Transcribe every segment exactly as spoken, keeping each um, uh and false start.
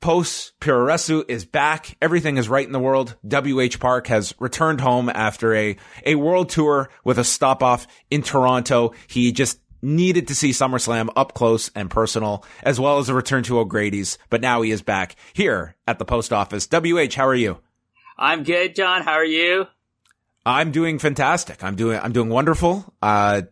Post Puroresu is back. Everything is right in the world. W H Park has returned home after a, a world tour with a stop off in Toronto. He just needed to see SummerSlam up close and personal, as well as a return to O'Grady's, but now he is back here at the post office. W H, how are you? I'm good, John. How are you? I'm doing fantastic. I'm doing, I'm doing wonderful. Uh,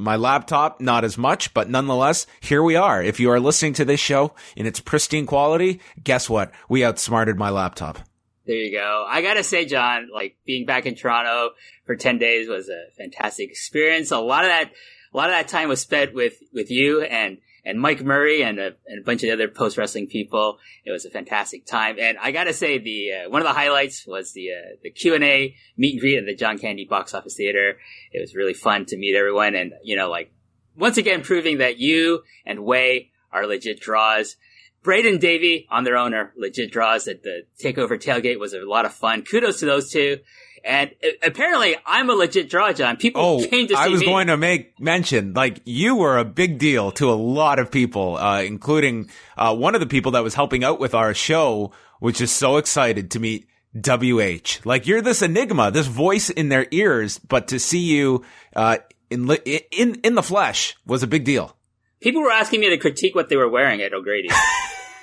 my laptop, not as much, but nonetheless, here we are. If you are listening to this show in its pristine quality, guess what? We outsmarted my laptop. There you go. I gotta say, John, like being back in Toronto for ten days was a fantastic experience. A lot of that A lot of that time was spent with, with you and, and Mike Murray and a, and a bunch of the other post-wrestling people. It was a fantastic time. And I gotta say, the, uh, one of the highlights was the, uh, the Q and A meet and greet at the John Candy Box Office Theater. It was really fun to meet everyone. And, you know, like, once again, proving that you and Wei are legit draws. Braden and Davey on their own are legit draws. At the TakeOver tailgate was a lot of fun. Kudos to those two. And apparently, I'm a legit draw, John. People oh, came to see me. I was me. going to make mention, like, you were a big deal to a lot of people, uh, including uh, one of the people that was helping out with our show, which is so excited to meet W H. Like, you're this enigma, this voice in their ears, but to see you uh, in, li- in, in the flesh was a big deal. People were asking me to critique what they were wearing at O'Grady's.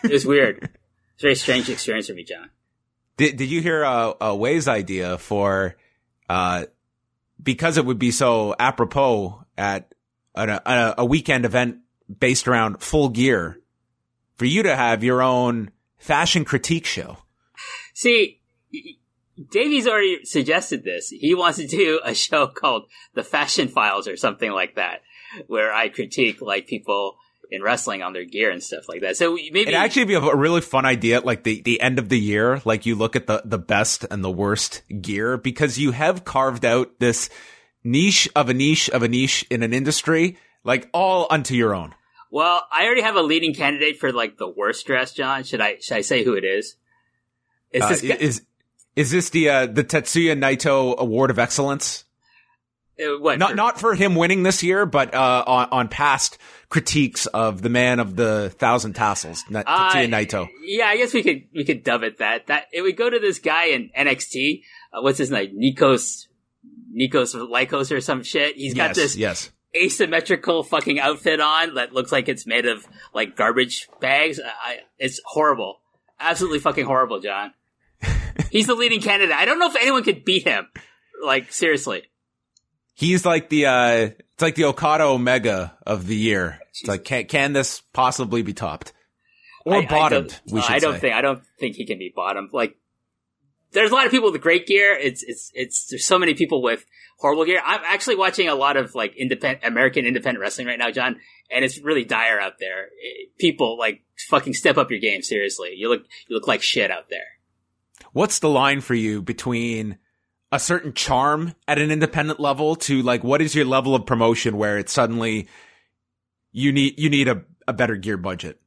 It was weird. It was a very strange experience for me, John. Did Did you hear uh, uh, Way's idea for, uh, because it would be so apropos at a, a, a weekend event based around Full Gear, for you to have your own fashion critique show? See, Davey's already suggested this. He wants to do a show called The Fashion Files or something like that, where I critique like people in wrestling on their gear and stuff like that. So maybe it'd actually be a really fun idea at like the, the end of the year, like you look at the, the best and the worst gear, because you have carved out this niche of a niche of a niche in an industry, like all unto your own. Well, I already have a leading candidate for like the worst dress, John. Should I, should I say who it is? Is this, uh, guy- is, is this the, uh, the Tetsuya Naito Award of Excellence? Uh, what, not for- not for him winning this year, but uh, on, on past critiques of the man of the thousand tassels, Tetsuya uh, Naito. Yeah, I guess we could we could dub it that. That it would go to this guy in N X T. Uh, what's his name? Nikos Nikos Lykos or some shit. He's got yes, this yes. asymmetrical fucking outfit on that looks like it's made of like garbage bags. I, it's horrible, absolutely fucking horrible, John. He's the leading candidate. I don't know if anyone could beat him. Like seriously. He's like the, uh, it's like the Okada Omega of the year. It's Jesus. Like, can, can this possibly be topped? Or I, bottomed, I we should I don't say. think, I don't think he can be bottomed. Like, there's a lot of people with great gear. It's, it's, it's, there's so many people with horrible gear. I'm actually watching a lot of like independent, American independent wrestling right now, John, and it's really dire out there. People, like, fucking step up your game, seriously. You look, you look like shit out there. What's the line for you between a certain charm at an independent level to like, what is your level of promotion where it's suddenly you need, you need a, a better gear budget?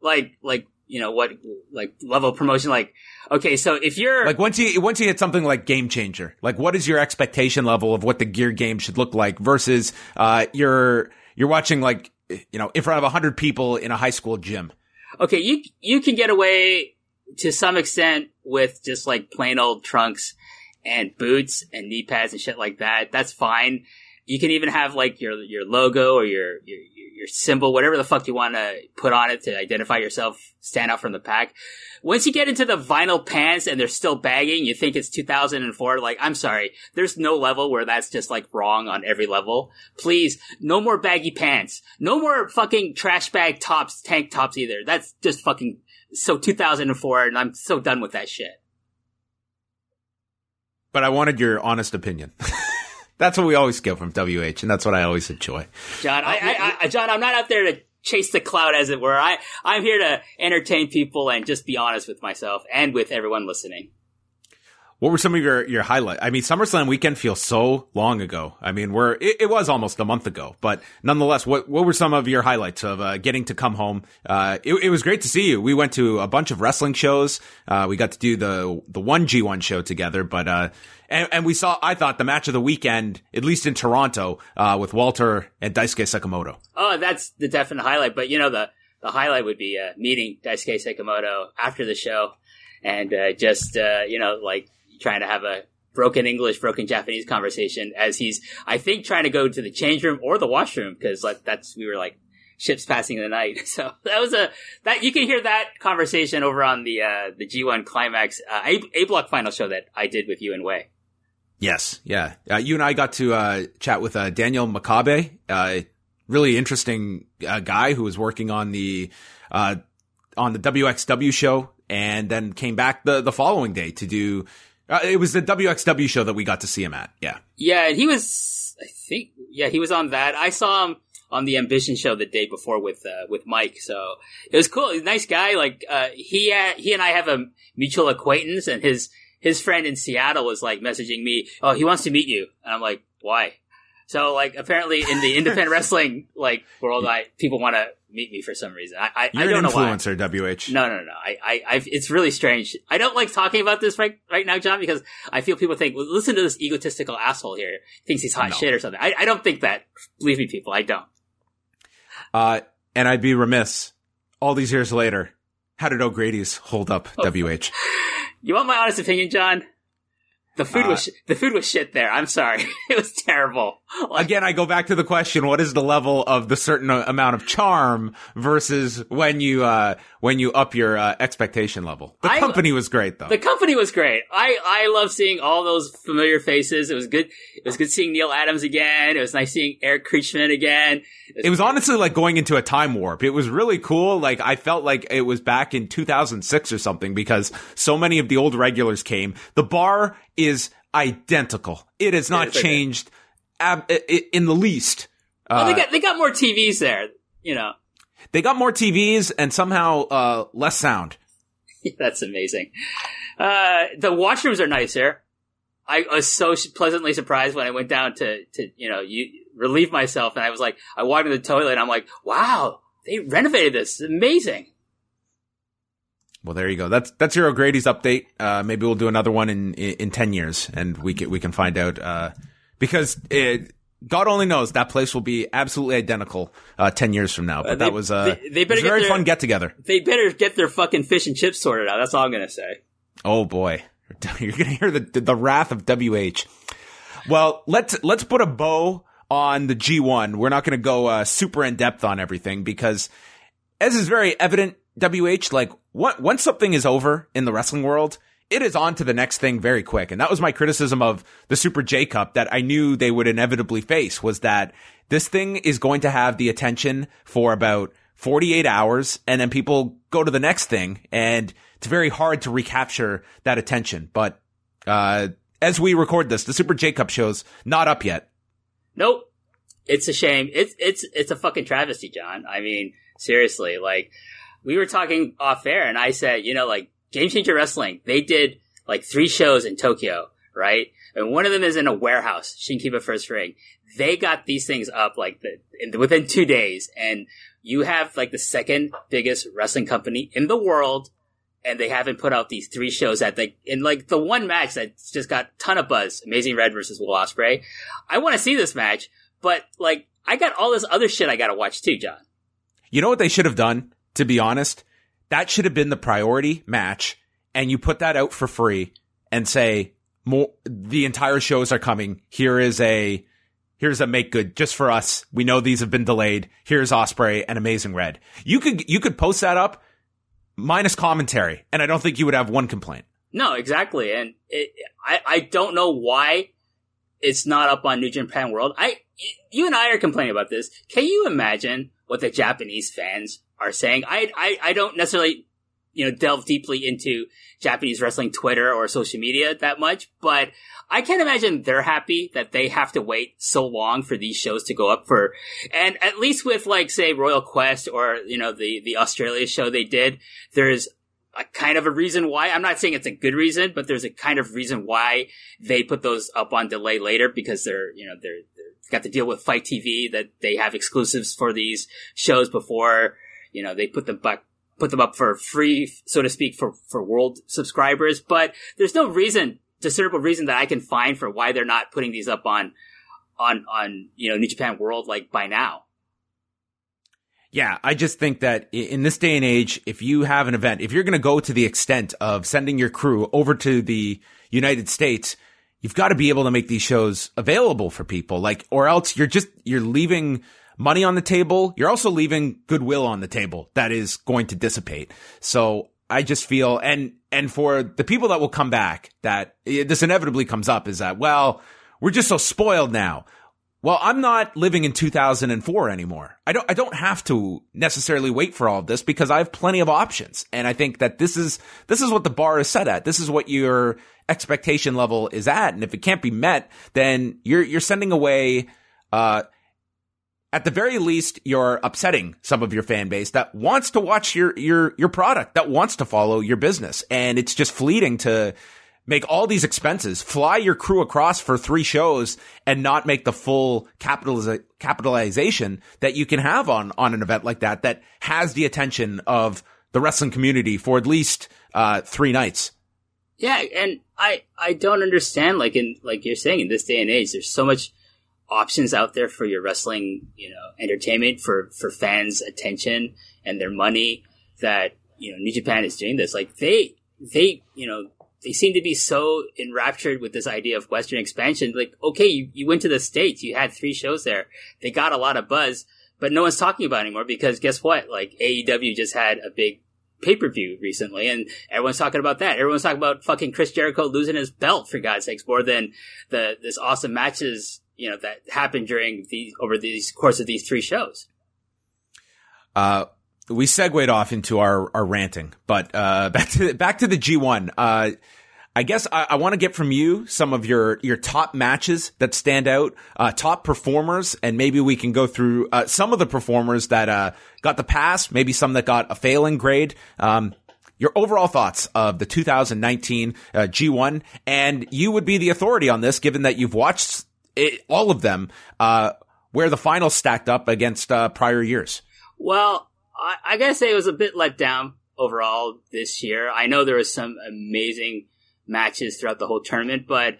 Like, like, you know, what, like level of promotion? Like, okay. So if you're like, once you, once you hit something like Game Changer, like what is your expectation level of what the gear game should look like versus, uh, you're, you're watching like, you know, in front of a hundred people in a high school gym. Okay. You, you can get away to some extent with just like plain old trunks and boots and knee pads and shit like that. That's fine. You can even have like your your logo or your your, your your symbol, whatever the fuck you want to put on it to identify yourself, stand out from the pack. Once you get into the vinyl pants and they're still bagging, you think it's two thousand four. Like, I'm sorry. There's no level where that's just, like, wrong on every level. Please, no more baggy pants. No more fucking trash bag tops, tank tops either. That's just fucking so two thousand four, and I'm so done with that shit. But I wanted your honest opinion. That's what we always get from W H, and that's what I always enjoy. John, I, I, I, John, I'm not out there to chase the cloud, as it were. I, I'm here to entertain people and just be honest with myself and with everyone listening. What were some of your, your highlights? I mean, SummerSlam weekend feels so long ago. I mean, we're it, it was almost a month ago. But nonetheless, what, what were some of your highlights of uh, getting to come home? Uh, it, it was great to see you. We went to a bunch of wrestling shows. Uh, we got to do the the one G one show together. But uh, and, and we saw, I thought, the match of the weekend, at least in Toronto, uh, with Walter and Daisuke Sakamoto. Oh, that's the definite highlight. But, you know, the, the highlight would be uh, meeting Daisuke Sakamoto after the show and uh, just, uh, you know, like, trying to have a broken English, broken Japanese conversation as he's, I think, trying to go to the change room or the washroom, because like that's we were like ships passing in the night. So that was a that you can hear that conversation over on the uh, the G one Climax uh, A, A Block final show that I did with you and Wei. Yes, yeah, uh, you and I got to uh, chat with uh, Daniel Makabe, uh, really interesting uh, guy who was working on the uh, on the W X W show, and then came back the the following day to do. Uh, it was the W X W show that we got to see him at, yeah. Yeah, and he was, I think, yeah, he was on that. I saw him on the Ambition show the day before with uh, with Mike, so it was cool. He's a nice guy. Like uh, he had, he and I have a mutual acquaintance, and his his friend in Seattle was like messaging me, "Oh, he wants to meet you," and I'm like, "Why?" So like apparently in the independent wrestling like world, I people want to meet me for some reason. I I, You're I don't know why. An influencer, W H. No, no, no. I, I, I've, it's really strange. I don't like talking about this right, right now, John, because I feel people think, well, listen to this egotistical asshole here. He thinks he's hot no. shit or something. I, I don't think that. Believe me, people, I don't. Uh, and I'd be remiss all these years later. How did O'Grady's hold up, oh. W H? You want my honest opinion, John? The food was uh, sh- the food was shit there. I'm sorry. It was terrible. Like, again, I go back to the question, what is the level of the certain amount of charm versus when you uh, when you up your uh, expectation level? The I, company was great though. The company was great. I, I love seeing all those familiar faces. It was good it was good seeing Neil Adams again. It was nice seeing Eric Creechman again. It was, it was honestly like going into a time warp. It was really cool. Like I felt like it was back in two thousand six or something because so many of the old regulars came. The bar is identical. It has not yeah, changed ab- in the least. Well, uh, they got they got more T Vs there, you know. They got more T Vs and somehow uh, less sound. That's amazing. Uh, the washrooms are nicer. I was so pleasantly surprised when I went down to, to you know, you, relieve myself, and I was like, I walked into the toilet, and I'm like, wow, they renovated this. It's amazing. Well, there you go. That's that's your O'Grady's update. Uh, maybe we'll do another one in in ten years, and we can we can find out uh, because it, God only knows that place will be absolutely identical uh, ten years from now. But uh, they, that was uh, they, they better it was a very their, fun get together. They better get their fucking fish and chips sorted out. That's all I'm gonna say. Oh boy, you're gonna hear the the wrath of W H. Well, let's let's put a bow on the G one. We're not gonna go uh, super in depth on everything because, as is very evident, W H, like, what, once something is over in the wrestling world, it is on to the next thing very quick. And that was my criticism of the Super J Cup that I knew they would inevitably face, was that this thing is going to have the attention for about forty-eight hours, and then people go to the next thing, and it's very hard to recapture that attention. But uh as we record this, the Super J Cup show's not up yet. Nope. It's a shame. It's it's it's a fucking travesty, John. I mean, seriously, like, we were talking off air, and I said, you know, like, Game Changer Wrestling, they did, like, three shows in Tokyo, right? And one of them is in a warehouse, Shinkiba First Ring. They got these things up, like, the, in, within two days. And you have, like, the second biggest wrestling company in the world, and they haven't put out these three shows that they, in, like, the one match that's just got a ton of buzz, Amazing Red versus Will Ospreay. I want to see this match, but, like, I got all this other shit I got to watch too, John. You know what they should have done? To be honest, that should have been the priority match, and you put that out for free and say, more, the entire shows are coming. Here is a Here's a make good just for us. We know these have been delayed. Here's Ospreay and Amazing Red. You could you could post that up minus commentary, and I don't think you would have one complaint. No, exactly. And it, I I don't know why it's not up on New Japan World. I you and I are complaining about this. Can you imagine what the Japanese fans are saying? I I I don't necessarily you know delve deeply into Japanese wrestling Twitter or social media that much, but I can't imagine they're happy that they have to wait so long for these shows to go up for, and at least with like, say, Royal Quest or, you know, the, the Australia show they did, there's a kind of a reason why. I'm not saying it's a good reason, but there's a kind of reason why they put those up on delay later, because they're, you know, they're, they've got to deal with FITE T V, that they have exclusives for these shows before, you know, they put them back, put them up for free, so to speak, for, for world subscribers. But there's no reason, discernible reason that I can find for why they're not putting these up on, on, on, you know, New Japan World, like, by now. Yeah, I just think that in this day and age, if you have an event, if you're going to go to the extent of sending your crew over to the United States, you've got to be able to make these shows available for people, like, or else you're just, you're leaving money on the table. You're also leaving goodwill on the table that is going to dissipate. So I just feel, and, and for the people that will come back, that this inevitably comes up is that, well, we're just so spoiled now. Well, I'm not living in two thousand four anymore. I don't, I don't have to necessarily wait for all of this because I have plenty of options. And I think that this is, this is what the bar is set at. This is what your expectation level is at. And if it can't be met, then you're, you're sending away, uh, at the very least, you're upsetting some of your fan base that wants to watch your, your, your product, that wants to follow your business. And it's just fleeting to make all these expenses, fly your crew across for three shows and not make the full capitaliza- capitalization that you can have on, on an event like that, that has the attention of the wrestling community for at least, uh, three nights. Yeah. And I, I don't understand, like in, like you're saying, in this day and age, there's so much options out there for your wrestling, you know, entertainment, for, for fans' attention and their money, that, you know, New Japan is doing this. Like they, they, you know, they seem to be so enraptured with this idea of Western expansion. Like, okay, you, you went to the States, you had three shows there. They got a lot of buzz, but no one's talking about it anymore because guess what? Like A E W just had a big pay-per-view recently and everyone's talking about that. Everyone's talking about fucking Chris Jericho losing his belt, for God's sakes, more than the, this awesome matches, you know, that happened during the, over the course of these three shows. Uh, we segued off into our, our ranting, but, uh, back to, the, back to the G one. Uh, I guess I, I want to get from you some of your, your top matches that stand out, uh, top performers, and maybe we can go through, uh, some of the performers that, uh, got the pass, maybe some that got a failing grade. Um, Your overall thoughts of the two thousand nineteen uh, G one, and you would be the authority on this, given that you've watched It, all of them, uh, where the finals stacked up against uh, prior years. Well, I, I gotta say it was a bit let down overall this year. I know there was some amazing matches throughout the whole tournament, but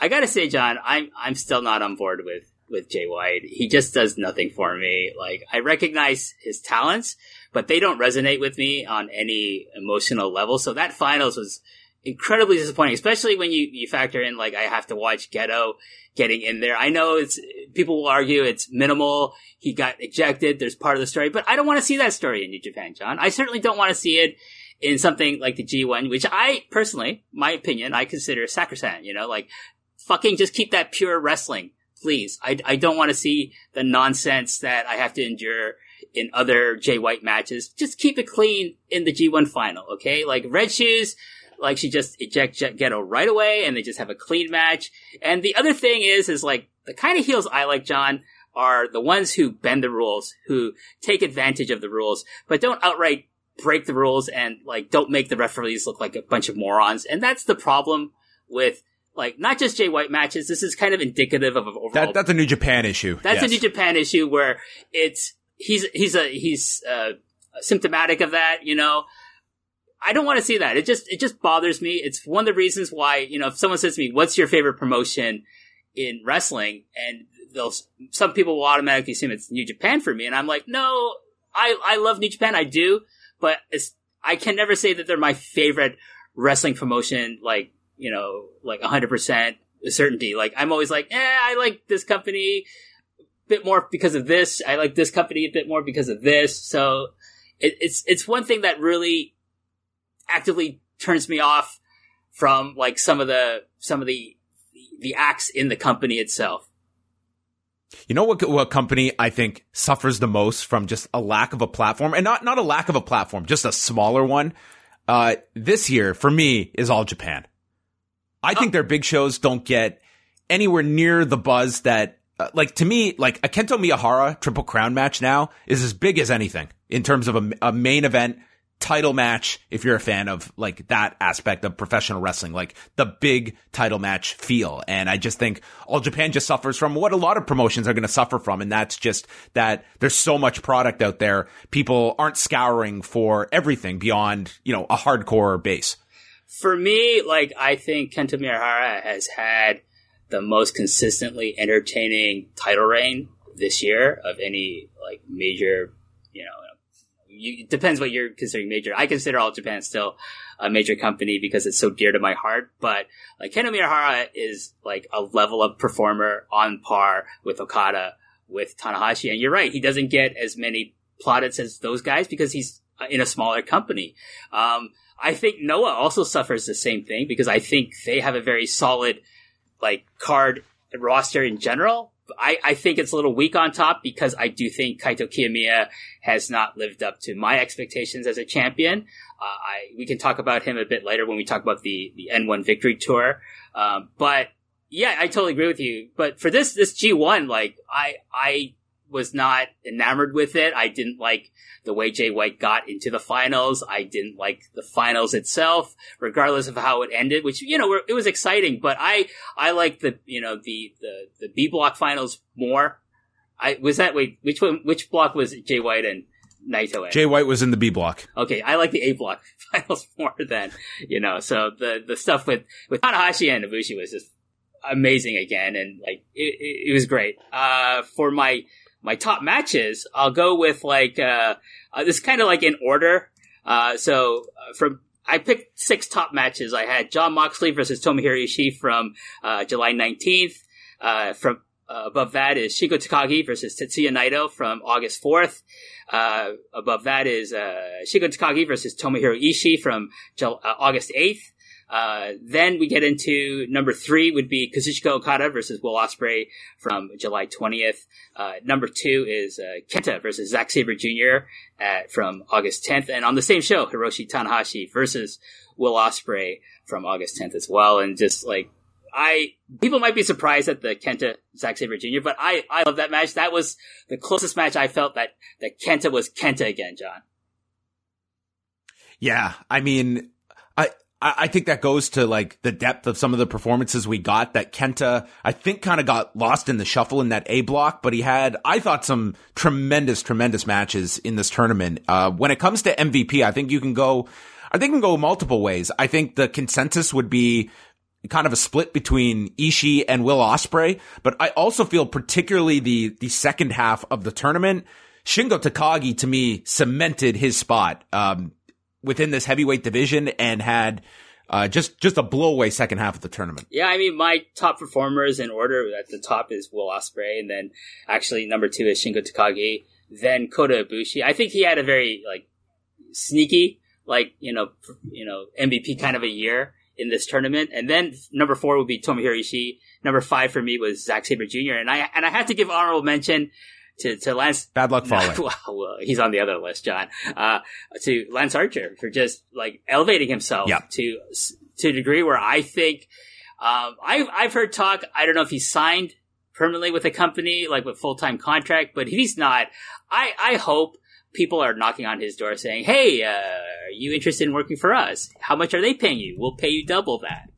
I gotta say, John, I'm I'm still not on board with with Jay White. He just does nothing for me. Like, I recognize his talents, but they don't resonate with me on any emotional level. So that finals was incredibly disappointing, especially when you, you factor in, like, I have to watch Ghetto getting in there. I know it's, people will argue it's minimal. He got ejected. There's part of the story, but I don't want to see that story in New Japan, John. I certainly don't want to see it in something like the G one, which I personally, my opinion, I consider sacrosanct, you know, like, fucking just keep that pure wrestling, please. I, I don't want to see the nonsense that I have to endure in other Jay White matches. Just keep it clean in the G one final, okay? Like, Red Shoes, like, she just ejects Ghetto right away, and they just have a clean match. And the other thing is, is like, the kind of heels I like, John, are the ones who bend the rules, who take advantage of the rules, but don't outright break the rules and, like, don't make the referees look like a bunch of morons. And that's the problem with, like, not just Jay White matches. This is kind of indicative of an overall. That, that's a New Japan issue. That's yes. a New Japan issue where it's, he's, he's a, he's, uh, symptomatic of that, you know? I don't want to see that. It just, it just bothers me. It's one of the reasons why, you know, if someone says to me, what's your favorite promotion in wrestling? And they'll, some people will automatically assume it's New Japan for me. And I'm like, no, I, I love New Japan. I do, but it's, I can never say that they're my favorite wrestling promotion. Like, you know, like a hundred percent certainty. Like, I'm always like, eh, I like this company a bit more because of this. I like this company a bit more because of this. So it, it's it's one thing that really actively turns me off from like some of the some of the the acts in the company itself. You know what, what company I think suffers the most from just a lack of a platform, and not not a lack of a platform, just a smaller one. Uh, this year for me is All Japan. I oh. think their big shows don't get anywhere near the buzz that, uh, like to me, like a Kento Miyahara Triple Crown match now is as big as anything in terms of a, a main event title match. If you're a fan of like that aspect of professional wrestling, like the big title match feel. And I just think All Japan just suffers from what a lot of promotions are going to suffer from. And that's just that there's so much product out there. People aren't scouring for everything beyond, you know, a hardcore base. For me, like, I think Kento Miyahara has had the most consistently entertaining title reign this year of any like major, you know, You, it depends what you're considering major. I consider All Japan still a major company because it's so dear to my heart. But like Kento Miyahara is like a level of performer on par with Okada, with Tanahashi. And you're right, he doesn't get as many plaudits as those guys because he's in a smaller company. Um, I think Noah also suffers the same thing because I think they have a very solid like card roster in general. I, I think it's a little weak on top because I do think Kaito Kiyomiya has not lived up to my expectations as a champion. Uh, I, we can talk about him a bit later when we talk about the, the N one Victory Tour. Um, but yeah, I totally agree with you. But for this, this G one, like I, I was not enamored with it. I didn't like the way Jay White got into the finals. I didn't like the finals itself, regardless of how it ended, which, you know, it was exciting, but I, I like the, you know, the, the, the B block finals more. I was that way. Which one, which block was Jay White and Naito in? Jay White was in the B block. Okay. I like the A block finals more than, you know, so the, the stuff with, with Tanahashi and Ibushi was just amazing again. And like, it, it, it was great. Uh, for my, My top matches, I'll go with like, uh, uh this is kind of like in order. Uh, so uh, from, I picked six top matches. I had Jon Moxley versus Tomohiro Ishii from, uh, July nineteenth. Uh, from, uh, above that is Shiko Takagi versus Tetsuya Naito from August fourth. Uh, above that is, uh, Shiko Takagi versus Tomohiro Ishii from Jul- uh, August eighth. Uh, then we get into number three would be Kazuchika Okada versus Will Ospreay from July twentieth. Uh, number two is, uh, Kenta versus Zack Sabre Junior at, from August tenth. And on the same show, Hiroshi Tanahashi versus Will Ospreay from August tenth as well. And just like, I, people might be surprised at the Kenta Zack Sabre Junior, but I, I love that match. That was the closest match I felt that, that Kenta was Kenta again, John. Yeah. I mean, I, I think that goes to like the depth of some of the performances we got that Kenta, I think kind of got lost in the shuffle in that A block, but he had, I thought, some tremendous, tremendous matches in this tournament. Uh, when it comes to M V P, I think you can go, I think you can go multiple ways. I think the consensus would be kind of a split between Ishii and Will Ospreay, but I also feel particularly the, the second half of the tournament, Shingo Takagi to me cemented his spot. Um, within this heavyweight division and had uh, just just a blowaway second half of the tournament. Yeah, I mean, my top performers in order at the top is Will Ospreay, and then actually number two is Shingo Takagi, then Kota Ibushi. I think he had a very like sneaky, like you know, you know, M V P kind of a year in this tournament. And then number four would be Tomohiro Ishii. Number five for me was Zack Sabre Junior And I and I have to give honorable mention To, to Lance. Bad luck falling. No, well, he's on the other list, John. Uh, to Lance Archer for just like elevating himself yeah. to, to a degree where I think, um, I've, I've heard talk. I don't know if he's signed permanently with a company, like with full-time contract, but if he's not, I, I hope people are knocking on his door saying, hey, uh, are you interested in working for us? How much are they paying you? We'll pay you double that.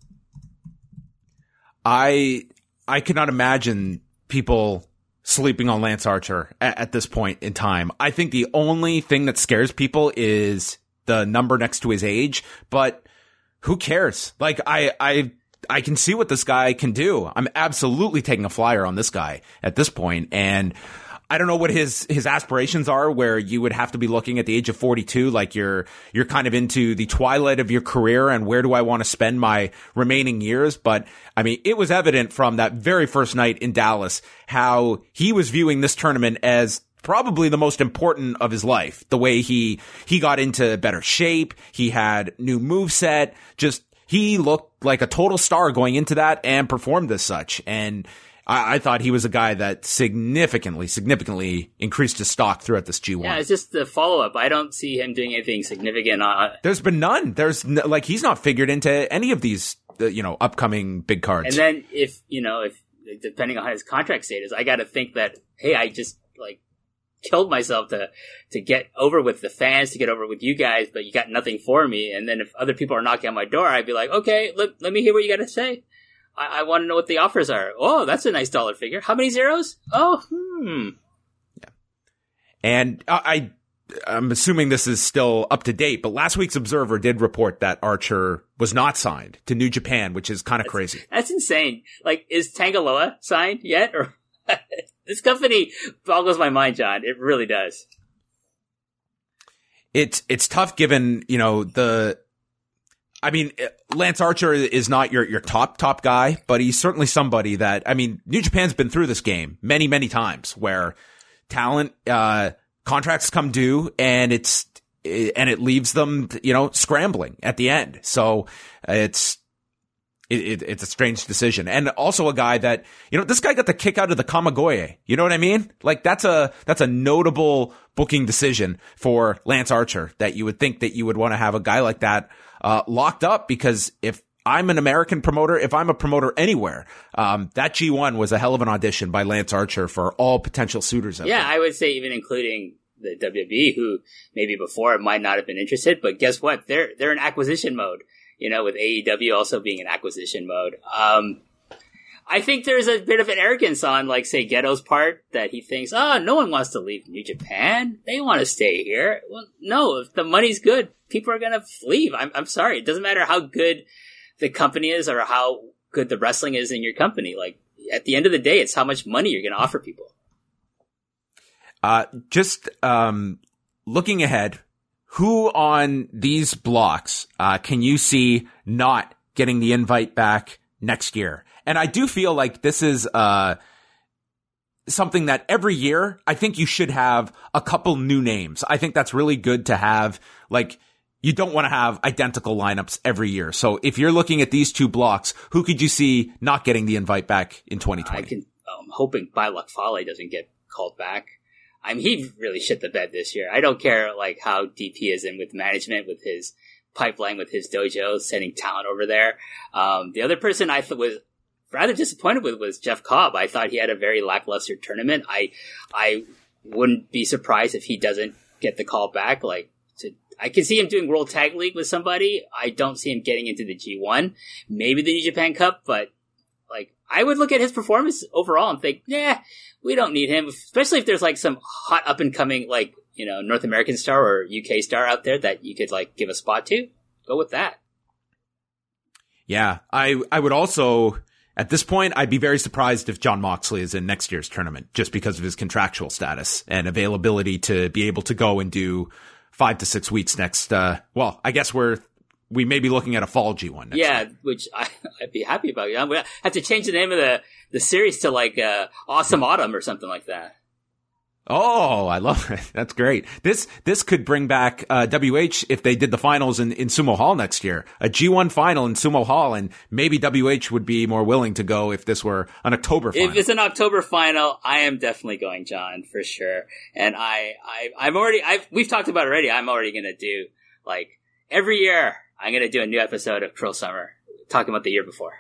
I, I cannot imagine people sleeping on Lance Archer at, at this point in time. I think the only thing that scares people is the number next to his age, but who cares? Like I, I, I can see what this guy can do. I'm absolutely taking a flyer on this guy at this point. And I don't know what his, his aspirations are, where you would have to be looking at the age of forty-two, like you're, you're kind of into the twilight of your career and where do I want to spend my remaining years? But I mean, it was evident from that very first night in Dallas how he was viewing this tournament as probably the most important of his life. The way he, he got into better shape. He had new moveset. Just, he looked like a total star going into that and performed as such. And I, I thought he was a guy that significantly, significantly increased his stock throughout this G one. Yeah, it's just the follow-up. I don't see him doing anything significant. Uh, There's been none. There's no, like, he's not figured into any of these, uh, you know, upcoming big cards. And then if, you know, if depending on how his contract status, I got to think that, hey, I just, like, killed myself to to get over with the fans, to get over with you guys, but you got nothing for me. And then if other people are knocking on my door, I'd be like, okay, let, let me hear what you got to say. I, I want to know what the offers are. Oh, that's a nice dollar figure. How many zeros? Oh, hmm. Yeah. And I, I, I'm assuming this is still up to date, but last week's Observer did report that Archer was not signed to New Japan, which is kind of crazy. That's insane. Like, is Tangaloa signed yet? Or this company boggles my mind, John. It really does. It's, it's tough given, you know, the... I mean, Lance Archer is not your, your top, top guy, but he's certainly somebody that, I mean, New Japan's been through this game many, many times where talent, uh, contracts come due and it's, and it leaves them, you know, scrambling at the end. So it's, it, it, it's a strange decision. And also a guy that, you know, this guy got the kick out of the Kamagoye. You know what I mean? Like, that's a, that's a notable booking decision for Lance Archer, that you would think that you would want to have a guy like that Uh, locked up, because if I'm an American promoter, if I'm a promoter anywhere, um, that G one was a hell of an audition by Lance Archer for all potential suitors. Yeah, there. I would say even including the W W E, who maybe before might not have been interested, but guess what? They're, they're in acquisition mode, you know, with A E W also being in acquisition mode. Um, I think there's a bit of an arrogance on, like, say, Ghetto's part, that he thinks, oh, no one wants to leave New Japan. They want to stay here. Well, no, if the money's good, people are going to leave. I'm, I'm sorry. It doesn't matter how good the company is or how good the wrestling is in your company. Like, at the end of the day, it's how much money you're going to offer people. Uh, just um, looking ahead, who on these blocks uh, can you see not getting the invite back next year? And I do feel like this is uh, something that every year, I think you should have a couple new names. I think that's really good to have, like, you don't want to have identical lineups every year. So if you're looking at these two blocks, who could you see not getting the invite back in twenty twenty? I can, I'm hoping Bilock Fale doesn't get called back. I mean, he really shit the bed this year. I don't care, like, how deep he is in with management, with his pipeline, with his dojo, sending talent over there. Um, the other person I thought was rather disappointed with was Jeff Cobb. I thought he had a very lackluster tournament. I, I wouldn't be surprised if he doesn't get the call back. Like, to, I can see him doing World Tag League with somebody. I don't see him getting into the G one, maybe the New Japan Cup, but, like, I would look at his performance overall and think, yeah, we don't need him, especially if there's, like, some hot up and coming, like, you know, North American star or U K star out there that you could, like, give a spot to. Go with that. Yeah. I, I would also, at this point, I'd be very surprised if Jon Moxley is in next year's tournament, just because of his contractual status and availability to be able to go and do five to six weeks next. Uh, well, I guess we're we may be looking at a fall G one next Yeah, year. Which I, I'd be happy about. I would have to change the name of the, the series to, like, uh, Awesome Autumn or something like that. Oh, I love it. That's great. This this could bring back uh, W H if they did the finals in, in Sumo Hall next year. A G one final in Sumo Hall, and maybe W H would be more willing to go if this were an October final. If it's an October final, I am definitely going, John, for sure. And I, I I'm already I've we've talked about it already. I'm already gonna do, like, every year I'm gonna do a new episode of Cruel Summer talking about the year before.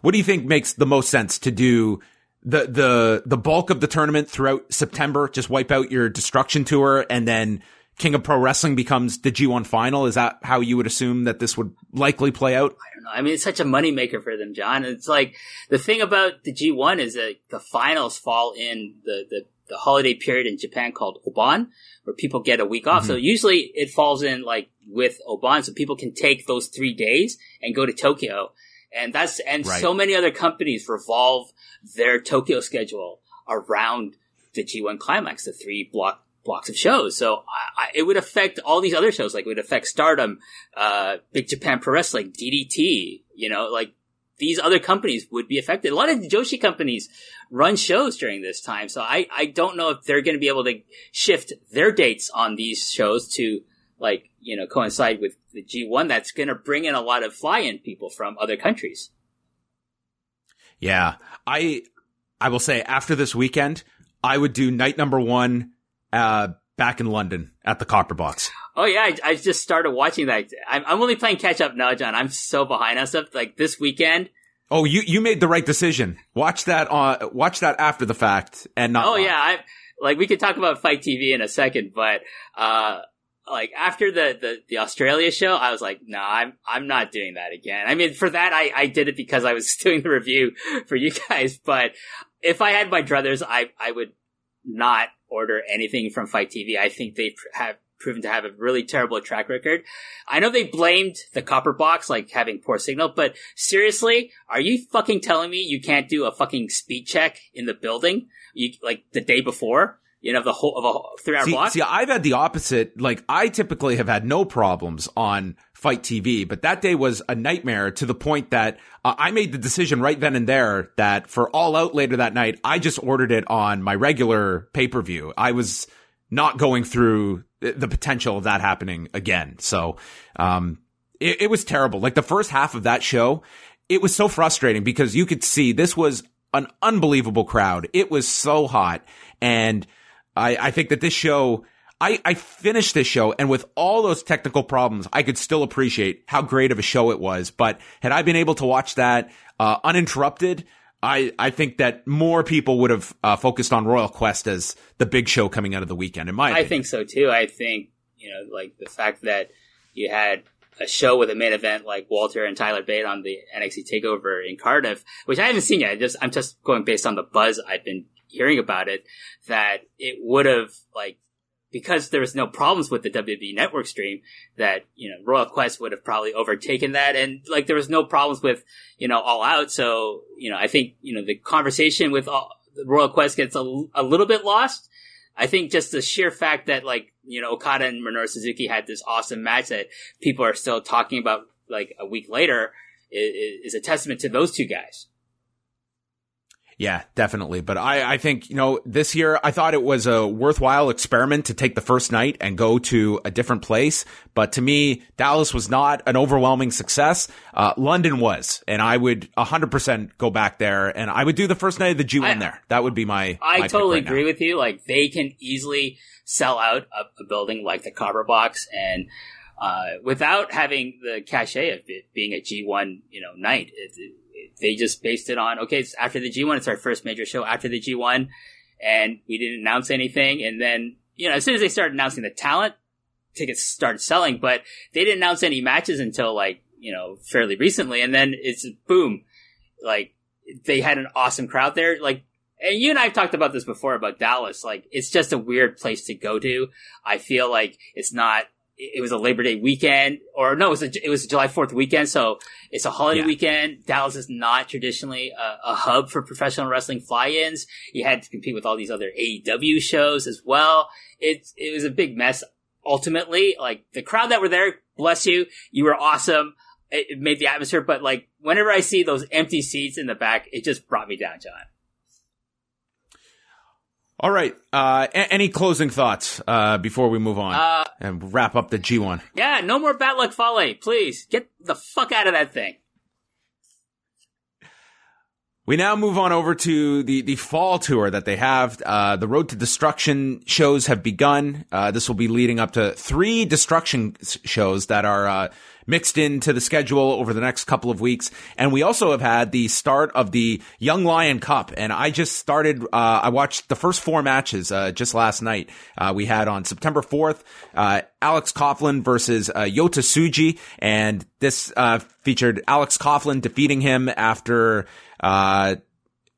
What do you think makes the most sense to do? The, the, the bulk of the tournament throughout September, just wipe out your Destruction tour, and then King of Pro Wrestling becomes the G one final. Is that how you would assume that this would likely play out? I don't know. I mean, it's such a moneymaker for them, John. It's like, the thing about the G one is that the finals fall in the, the, the holiday period in Japan called Obon, where people get a week off. Mm-hmm. So usually it falls in, like, with Obon, so people can take those three days and go to Tokyo. And that's, and right. So many other companies revolve their Tokyo schedule around the G one Climax, the three block blocks of shows. So I, I, it would affect all these other shows. Like, it would affect Stardom, uh, Big Japan Pro Wrestling, D D T, you know, like, these other companies would be affected. A lot of the Joshi companies run shows during this time. So I, I don't know if they're going to be able to shift their dates on these shows to, like, you know, coincide with the G one. That's going to bring in a lot of fly-in people from other countries. Yeah. I, I will say after this weekend, I would do night number one, uh, back in London at the Copper Box. Oh yeah, I, I just started watching that. I'm, I'm only playing catch up now, John. I'm so behind on stuff. Like this weekend. Oh, you you made the right decision. Watch that. Uh, watch that after the fact, and not. Oh yeah, I, like we could talk about FITE T V in a second, but uh, like after the, the the Australia show, I was like, no, I'm I'm not doing that again. I mean, for that, I I did it because I was doing the review for you guys. But if I had my druthers, I I would not order anything from FITE T V. I think they pr- have proven to have a really terrible track record. I know they blamed the Copper Box, like having poor signal, but seriously, are you fucking telling me you can't do a fucking speed check in the building? You, like the day before, you know, the whole of a three hour see, block? See, I've had the opposite. Like I typically have had no problems on FITE T V, but that day was a nightmare to the point that uh, I made the decision right then and there that for All Out later that night, I just ordered it on my regular pay-per-view. I was not going through the potential of that happening again. So um it, it was terrible. Like the first half of that show, it was so frustrating because you could see this was an unbelievable crowd. It was so hot. And I, I think that this show... I, I finished this show, and with all those technical problems, I could still appreciate how great of a show it was. But had I been able to watch that uh, uninterrupted, I, I think that more people would have uh, focused on Royal Quest as the big show coming out of the weekend, in my opinion. I think so, too. I think, you know, like the fact that you had a show with a main event like Walter and Tyler Bate on the N X T TakeOver in Cardiff, which I haven't seen yet. I just, I'm just going based on the buzz I've been hearing about it, that it would have, like, because there was no problems with the W W E network stream, that, you know, Royal Quest would have probably overtaken that. And like, there was no problems with, you know, All Out. So, you know, I think, you know, the conversation with all, Royal Quest gets a, a little bit lost. I think just the sheer fact that, like, you know, Okada and Minoru Suzuki had this awesome match that people are still talking about like a week later is, is a testament to those two guys. Yeah, definitely. But I, I think, you know, this year I thought it was a worthwhile experiment to take the first night and go to a different place. But to me, Dallas was not an overwhelming success. Uh, London was. And I would one hundred percent go back there. And I would do the first night of the G one I, there. That would be my I my totally right agree now. With you. Like, they can easily sell out a, a building like the Copper Box. And uh, without having the cachet of it being a G one, you know, night, it, it, they just based it on, okay, it's after the G one, it's our first major show after the G one, and we didn't announce anything. And then, you know, as soon as they started announcing the talent, tickets started selling, but they didn't announce any matches until, like, you know, fairly recently. And then it's boom, like, they had an awesome crowd there. Like, and you and I have talked about this before about Dallas. Like, it's just a weird place to go to. I feel like it's not, it was a Labor Day weekend, or no, it was a, it was a July fourth weekend, so it's a holiday yeah. weekend. Dallas is not traditionally a, a hub for professional wrestling fly-ins. You had to compete with all these other A E W shows as well. It, it was a big mess, ultimately. Like, the crowd that were there, bless you, you were awesome. It, it made the atmosphere, but, like, whenever I see those empty seats in the back, it just brought me down, John. All right. Uh, a- any closing thoughts uh, before we move on uh, and wrap up the G one? Yeah, no more Bad Luck Fale. Please get the fuck out of that thing. We now move on over to the, the fall tour that they have. Uh, the Road to Destruction shows have begun. Uh, this will be leading up to three Destruction shows that are uh, mixed into the schedule over the next couple of weeks. And we also have had the start of the Young Lion Cup. And I just started, uh, I watched the first four matches uh, just last night. Uh, we had on September fourth, uh, Alex Coughlin versus uh, Yota Tsuji. And this uh, featured Alex Coughlin defeating him after... Uh,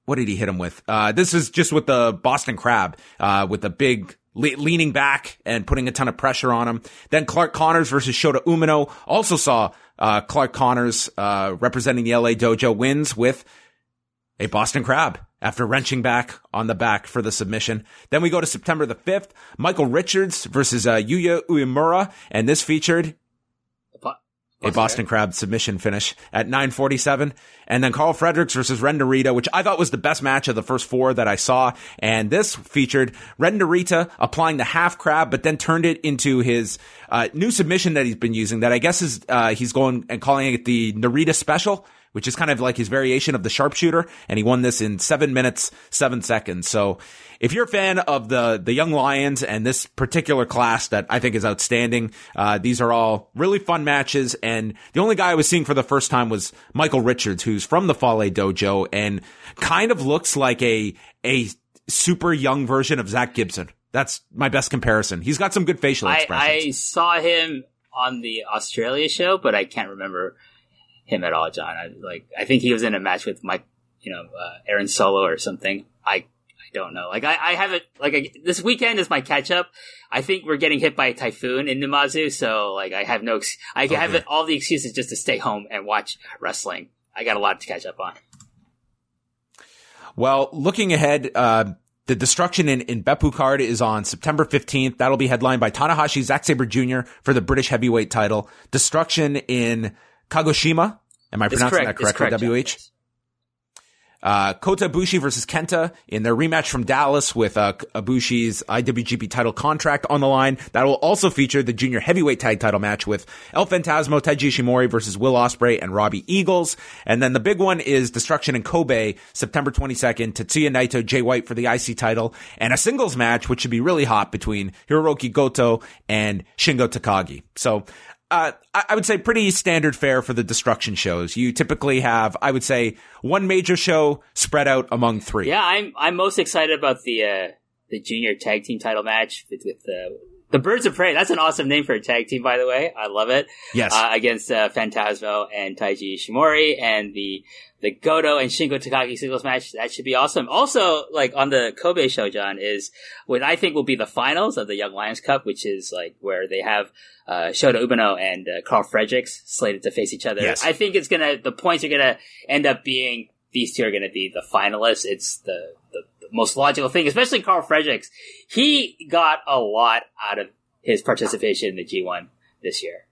what did he hit him with? Uh, this is just with the Boston Crab, uh, with the big le- leaning back and putting a ton of pressure on him. Then Clark Connors versus Shota Umino. Also saw, uh, Clark Connors, uh, representing the L A Dojo wins with a Boston Crab. after wrenching back on the back for the submission. Then we go to September the fifth, Michael Richards versus uh, Yuya Uemura, and this featured a Boston Crab submission finish at nine forty-seven. And then Carl Fredericks versus Ren Narita, which I thought was the best match of the first four that I saw. And this featured Ren Narita applying the half crab, but then turned it into his uh, new submission that he's been using that I guess is uh, he's going and calling it the Narita Special, which is kind of like his variation of the sharpshooter. And he won this in seven minutes, seven seconds. So if you're a fan of the, the Young Lions and this particular class that I think is outstanding, uh, these are all really fun matches. And the only guy I was seeing for the first time was Michael Richards, who's from the Fale Dojo and kind of looks like a, a super young version of Zach Gibson. That's my best comparison. He's got some good facial expressions. I, I saw him on the Australia show, but I can't remember him at all, John. I like. I think he was in a match with Mike, you know, uh, Aaron Solo or something. I, I don't know. Like I, I haven't. Like I, this weekend is my catch up. I think we're getting hit by a typhoon in Numazu, so like I have no. I okay. have all the excuses just to stay home and watch wrestling. I got a lot to catch up on. Well, looking ahead, uh, the Destruction in, in Beppu card is on September fifteenth. That'll be headlined by Tanahashi, Zack Sabre Junior for the British heavyweight title. Destruction in Kagoshima, am I it's pronouncing correct. that correctly? Correct, W H. Uh, Kota Ibushi versus Kenta in their rematch from Dallas with uh, Ibushi's I W G P title contract on the line. That will also feature the junior heavyweight tag title match with El Fantasmo, Taiji Ishimori versus Will Ospreay and Robbie Eagles. And then the big one is Destruction in Kobe, September twenty-second, Tetsuya Naito, Jay White for the I C title, and a singles match, which should be really hot between Hirooki Goto and Shingo Takagi. So, Uh, I would say pretty standard fare for the Destruction shows. You typically have, I would say, one major show spread out among three. Yeah, I'm I'm most excited about the uh, the junior tag team title match with, with uh, the Birds of Prey. That's an awesome name for a tag team, by the way. I love it. Yes, uh, against uh, Phantasmo and Taiji Ishimori, and the the Goto and Shingo Takagi singles match. That should be awesome. Also, like on the Kobe show, John, is what I think will be the finals of the Young Lions Cup, which is like where they have Uh, Shota Umino and uh, Carl Fredericks slated to face each other. Yes. I think it's gonna. The points are gonna end up being these two are gonna be the finalists. It's the, the, the most logical thing, especially Carl Fredericks. He got a lot out of his participation in the G one this year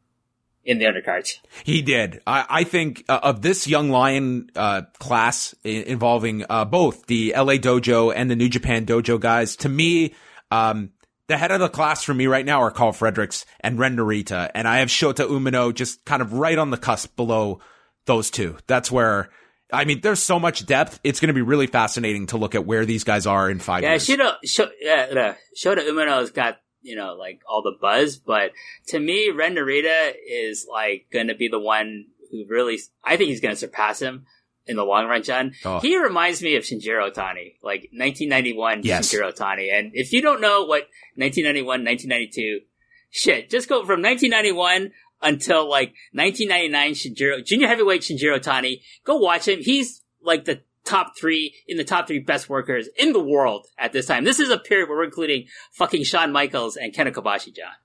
in the undercards. He did. I, I think uh, of this Young Lion uh, class I- involving uh, both the L A Dojo and the New Japan Dojo guys. To me, Um, the head of the class for me right now are Carl Fredericks and Ren Narita, and I have Shota Umino just kind of right on the cusp below those two. That's where, I mean, there's so much depth. It's going to be really fascinating to look at where these guys are in five yeah, years. Shota, Shota, yeah, Shota Umino's got, you know, like all the buzz, but to me, Ren Narita is like going to be the one who really, I think he's going to surpass him in the long run, John. Oh. He reminds me of Shinjiro Otani, like nineteen ninety-one yes. Shinjiro Otani. And if you don't know what nineteen ninety-one, nineteen ninety-two, shit, just go from nineteen ninety-one until like nineteen ninety-nine Shinjiro, junior heavyweight Shinjiro Otani. Go watch him. He's like the top three in the top three best workers in the world at this time. This is a period where we're including fucking Shawn Michaels and Ken Kobashi, John.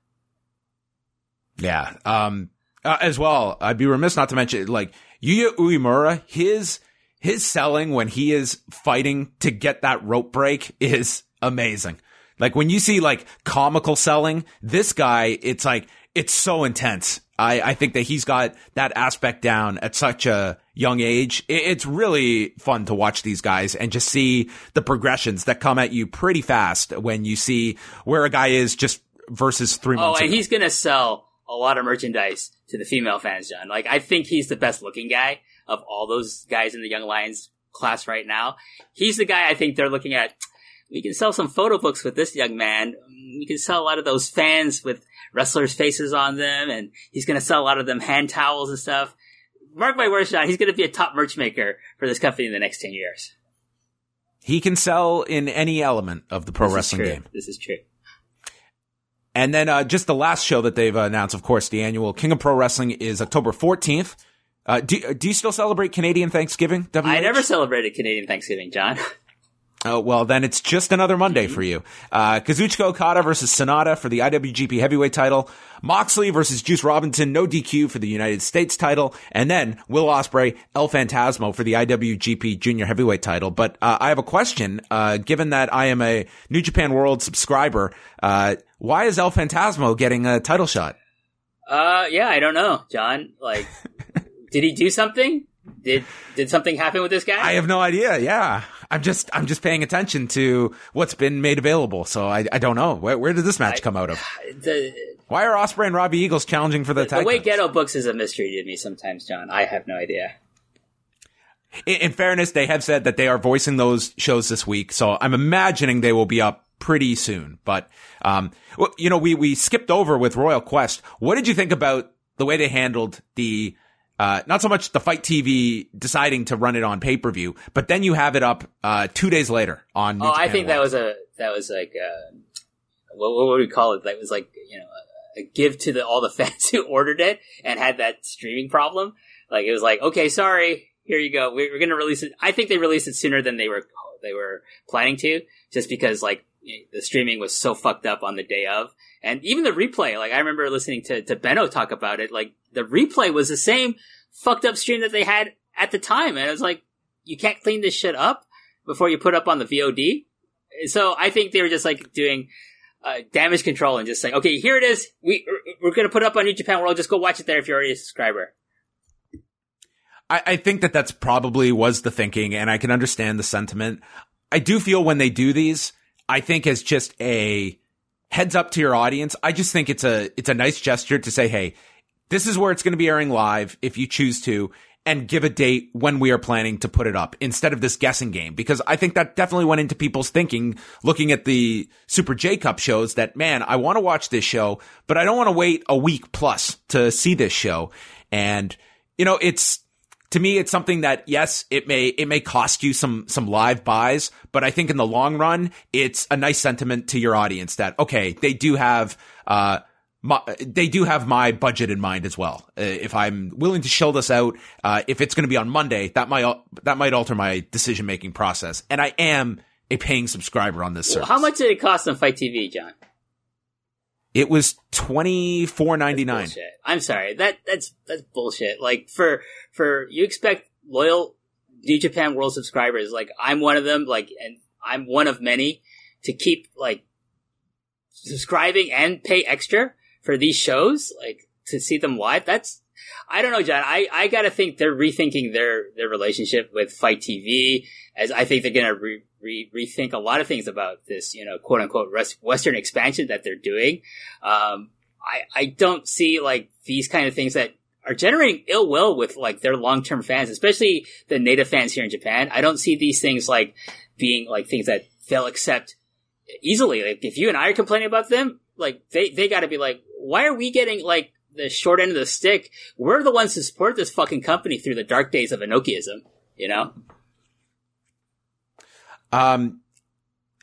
Yeah. Um, uh, as well, I'd be remiss not to mention, like, Yuya Uemura, his his selling when he is fighting to get that rope break is amazing. Like when you see like comical selling, this guy, it's like it's so intense. I, I think that he's got that aspect down at such a young age. It, it's really fun to watch these guys and just see the progressions that come at you pretty fast when you see where a guy is just versus three months. Oh, and ago. He's gonna sell a lot of merchandise to the female fans, John. Like, I think he's the best looking guy of all those guys in the Young Lions class right now. He's the guy I think they're looking at. We can sell some photo books with this young man. We can sell a lot of those fans with wrestlers' faces on them, and he's going to sell a lot of them hand towels and stuff. Mark my words, John, he's going to be a top merch maker for this company in the next ten years. He can sell in any element of the pro wrestling game. This is true. And then uh, just the last show that they've announced, of course, the annual King of Pro Wrestling is October fourteenth. Uh, do, do you still celebrate Canadian Thanksgiving, W H? I never celebrated Canadian Thanksgiving, John. Oh, well, then it's just another Monday for you. Uh, Kazuchika Okada versus Sonata for the I W G P Heavyweight title. Moxley versus Juice Robinson, no D Q, for the United States title. And then Will Ospreay, El Fantasmo, for the I W G P Junior Heavyweight title. But uh, I have a question. Uh, given that I am a New Japan World subscriber, uh, why is El Fantasmo getting a title shot? Uh, yeah, I don't know, John. Like, did he do something? Did did something happen with this guy? I have no idea. Yeah, I'm just I'm just paying attention to what's been made available. So I I don't know where where did this match I, come out of? The, Why are Ospreay and Robbie Eagles challenging for the, the title? The way Ghetto books is a mystery to me sometimes, John. I have no idea. In, in fairness, they have said that they are voicing those shows this week, so I'm imagining they will be up pretty soon. But um, you know, we we skipped over with Royal Quest. What did you think about the way they handled the? Uh, not so much the FITE T V deciding to run it on pay-per-view, but then you have it up, uh, two days later on New Japan World. Oh, I think that was a, that was like, uh, what, what would we call it? That was like, you know, a, a give to the, all the fans who ordered it and had that streaming problem. Like, it was like, okay, sorry, here you go. We're, we're going to release it. I think they released it sooner than they were, they were planning to, just because like the streaming was so fucked up on the day of. And even the replay, like I remember listening to, to Benno talk about it, like the replay was the same fucked up stream that they had at the time. And I was like, you can't clean this shit up before you put up on the V O D. So I think they were just like doing uh, damage control and just saying, okay, here it is. We, we're going to put up on New Japan World. Just go watch it there if you're already a subscriber. I, I think that that's probably was the thinking, and I can understand the sentiment. I do feel when they do these, I think as just a heads up to your audience. I just think it's a it's a nice gesture to say, hey, this is where it's going to be airing live if you choose to, and give a date when we are planning to put it up instead of this guessing game. Because I think that definitely went into people's thinking, looking at the Super J Cup shows, that, man, I want to watch this show, but I don't want to wait a week plus to see this show. And, you know, it's, to me, it's something that, yes, it may, it may cost you some, some live buys, but I think in the long run, it's a nice sentiment to your audience that, okay, they do have, uh, My, they do have my budget in mind as well. Uh, if I'm willing to shell this out, uh, if it's going to be on Monday, that might that might alter my decision making process. And I am a paying subscriber on this service. Well, how much did it cost on Fight T V, John? It was twenty four ninety nine. I'm sorry, that that's that's bullshit. Like for for you expect loyal New Japan World subscribers, like I'm one of them, like and I'm one of many, to keep like subscribing and pay extra for these shows, like, to see them live. That's, I don't know, John. I, I gotta think they're rethinking their, their relationship with Fight T V, as I think they're gonna re, re, rethink a lot of things about this, you know, quote unquote, rest, Western expansion that they're doing. Um, I, I don't see, like, these kind of things that are generating ill will with, like, their long-term fans, especially the native fans here in Japan. I don't see these things, like, being, like, things that they'll accept easily. Like, if you and I are complaining about them, like, they, they gotta be like, why are we getting, like, the short end of the stick? We're the ones who support this fucking company through the dark days of Enochism, you know? Um,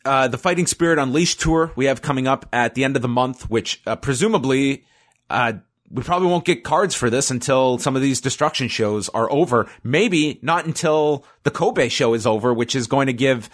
uh, the Fighting Spirit Unleashed tour we have coming up at the end of the month, which uh, presumably uh, we probably won't get cards for this until some of these Destruction shows are over. Maybe not until the Kobe show is over, which is going to give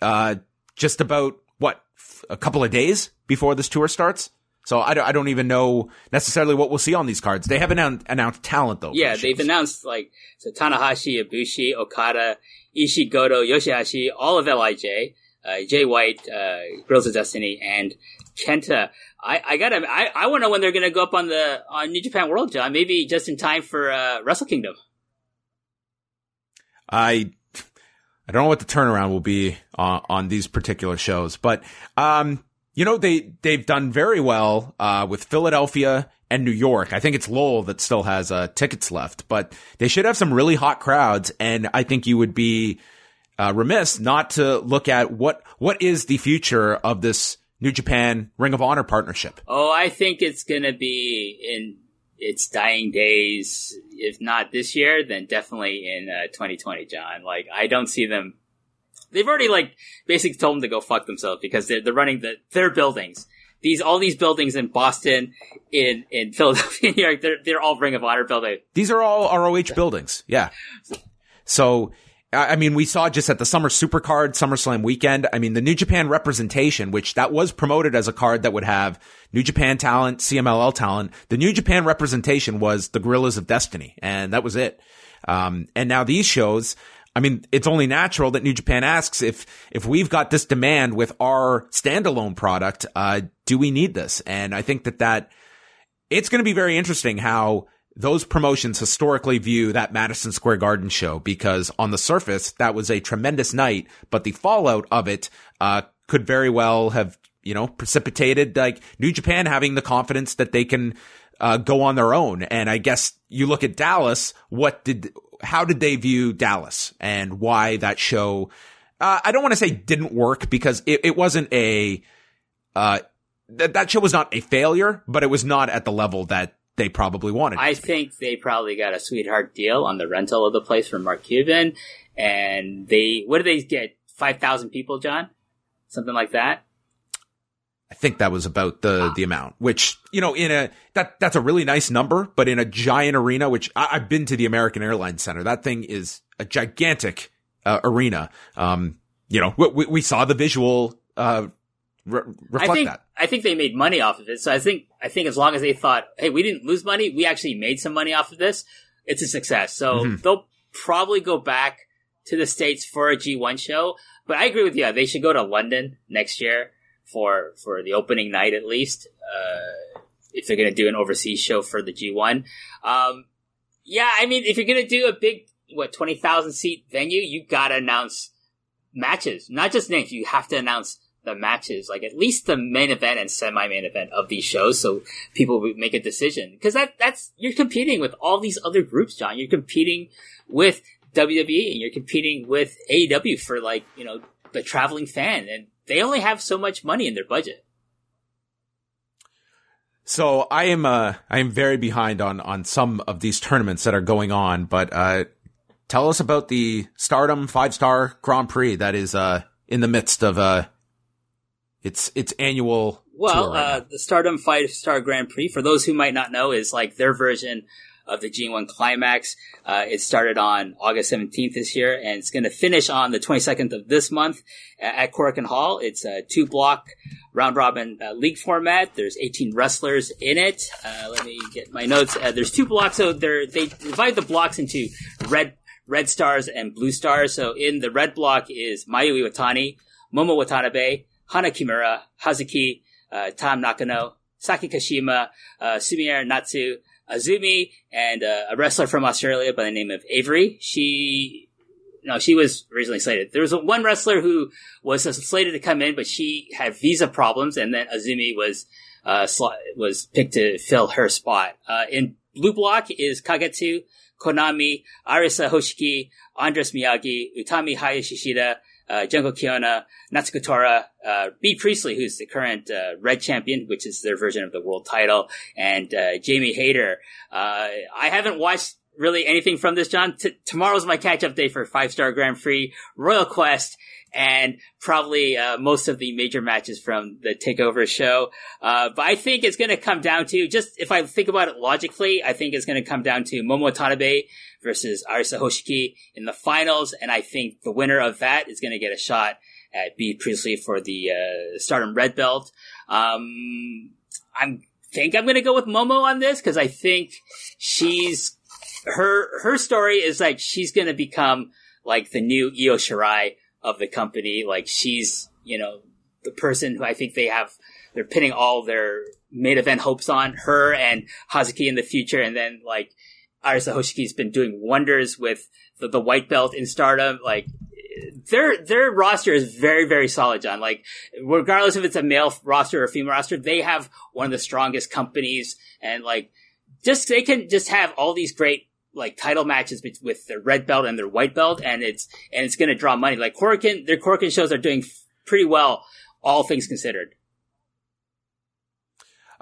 uh, just about, what, a couple of days before this tour starts? So I don't, I don't even know necessarily what we'll see on these cards. They haven't announced, announced talent, though. Yeah, they've announced, like, so Tanahashi, Ibushi, Okada, Ishii, Goto, Yoshihashi, all of L I J, uh, Jay White, uh, Girls of Destiny, and Kenta. I, I gotta, I, I wanna know when they're gonna go up on the, on New Japan World, John. Maybe just in time for, uh, Wrestle Kingdom. I, I don't know what the turnaround will be on, on these particular shows, but, um, you know, they, they've done very well, uh, with Philadelphia and New York. I think it's Lowell that still has, uh, tickets left, but they should have some really hot crowds. And I think you would be, uh, remiss not to look at what, what is the future of this New Japan Ring of Honor partnership? Oh, I think it's going to be in its dying days. If not this year, then definitely in, uh, twenty twenty, John. Like, I don't see them. They've already, like, basically told them to go fuck themselves because they're, they're running the, their buildings. These, all these buildings in Boston, in, in Philadelphia, New York, they're, they're all Ring of Honor buildings. These are all R O H buildings. Yeah. So I mean, we saw just at the Summer Supercard, SummerSlam weekend, I mean, the New Japan representation, which that was promoted as a card that would have New Japan talent, C M L L talent. The New Japan representation was the Guerrillas of Destiny, and that was it. Um, and now these shows, I mean, it's only natural that New Japan asks, if if we've got this demand with our standalone product, uh, do we need this? And I think that that it's going to be very interesting how those promotions historically view that Madison Square Garden show, because on the surface, that was a tremendous night, but the fallout of it, uh, could very well have, you know, precipitated like New Japan having the confidence that they can, uh, go on their own. And I guess you look at Dallas, what did, how did they view Dallas and why that show, uh, I don't want to say didn't work, because it, it wasn't a, uh, th- that show was not a failure, but it was not at the level that they probably wanted. I think they probably got a sweetheart deal on the rental of the place from Mark Cuban. And they, what did they get? five thousand people, John? Something like that? I think that was about the, ah. the amount, which, you know, in a, that, that's a really nice number, but in a giant arena, which I, I've been to the American Airlines Center. That thing is a gigantic uh, arena. Um, you know, we, we saw the visual, uh, Re- reflect I think, that. I think they made money off of it. So I think, I think as long as they thought, hey, we didn't lose money, we actually made some money off of this, it's a success. So mm-hmm. they'll probably go back to the States for a G one show. But I agree with you. They should go to London next year for, for the opening night, at least, uh, if they're going to do an overseas show for the G one. Um, yeah, I mean, if you're going to do a big, what, twenty thousand seat venue, you got to announce matches, not just names. You have to announce the matches, like at least the main event and semi-main event of these shows, so people would make a decision. Because that that's you're competing with all these other groups, John. You're competing with W W E and you're competing with A E W for, like, you know, the traveling fan, and they only have so much money in their budget. So I am uh I am very behind on on some of these tournaments that are going on, but uh tell us about the Stardom Five Star Grand Prix that is uh in the midst of uh. It's it's annual. Well, tour right uh, the Stardom Five Star Grand Prix, for those who might not know, is like their version of the G one Climax. Uh, it started on August seventeenth this year, and it's going to finish on the twenty-second of this month at Korakuen Hall. It's a two-block round-robin uh, league format. There's eighteen wrestlers in it. Uh, let me get my notes. Uh, there's two blocks, so they divide the blocks into red red stars and blue stars. So in the red block is Mayu Iwatani, Momo Watanabe, Hana Kimura, Hazuki, uh, Tam Nakano, Saki Kashima, uh, Sumier Natsu, Azumi, and uh, a wrestler from Australia by the name of Avery. She, no, she was originally slated. There was one wrestler who was slated to come in, but she had visa problems, and then Azumi was uh, sl- was picked to fill her spot. Uh, in blue block is Kagetsu, Konami, Arisa Hoshiki, Andres Miyagi, Utami Hayashishida, Uh, Junko Kiona, Natsuko Tora, uh, B. Priestley, who's the current uh, Red Champion, which is their version of the world title, and uh, Jamie Hayter. Uh, I haven't watched really anything from this, John. T- tomorrow's my catch-up day for Five Star Grand Prix, Royal Quest, and probably uh, most of the major matches from the TakeOver show. Uh, but I think it's going to come down to, just if I think about it logically, I think it's going to come down to Momo Watanabe versus Arisa Hoshiki in the finals, and I think the winner of that is going to get a shot at B. Priestley for the uh, Stardom Red Belt. Um, I think I'm going to go with Momo on this, because I think she's her her story is like she's going to become like the new Io Shirai of the company. Like she's, you know, the person who I think they have they're pinning all their main event hopes on, her and Hazuki in the future, and then like. Arisa Hoshiki's been doing wonders with the, the white belt in Stardom. Like their their roster is very, very solid, John. Like regardless if it's a male roster or female roster, they have one of the strongest companies, and like just they can just have all these great like title matches with their red belt and their white belt, and it's and it's going to draw money. Like Korakuen, their Korakuen shows are doing pretty well, all things considered.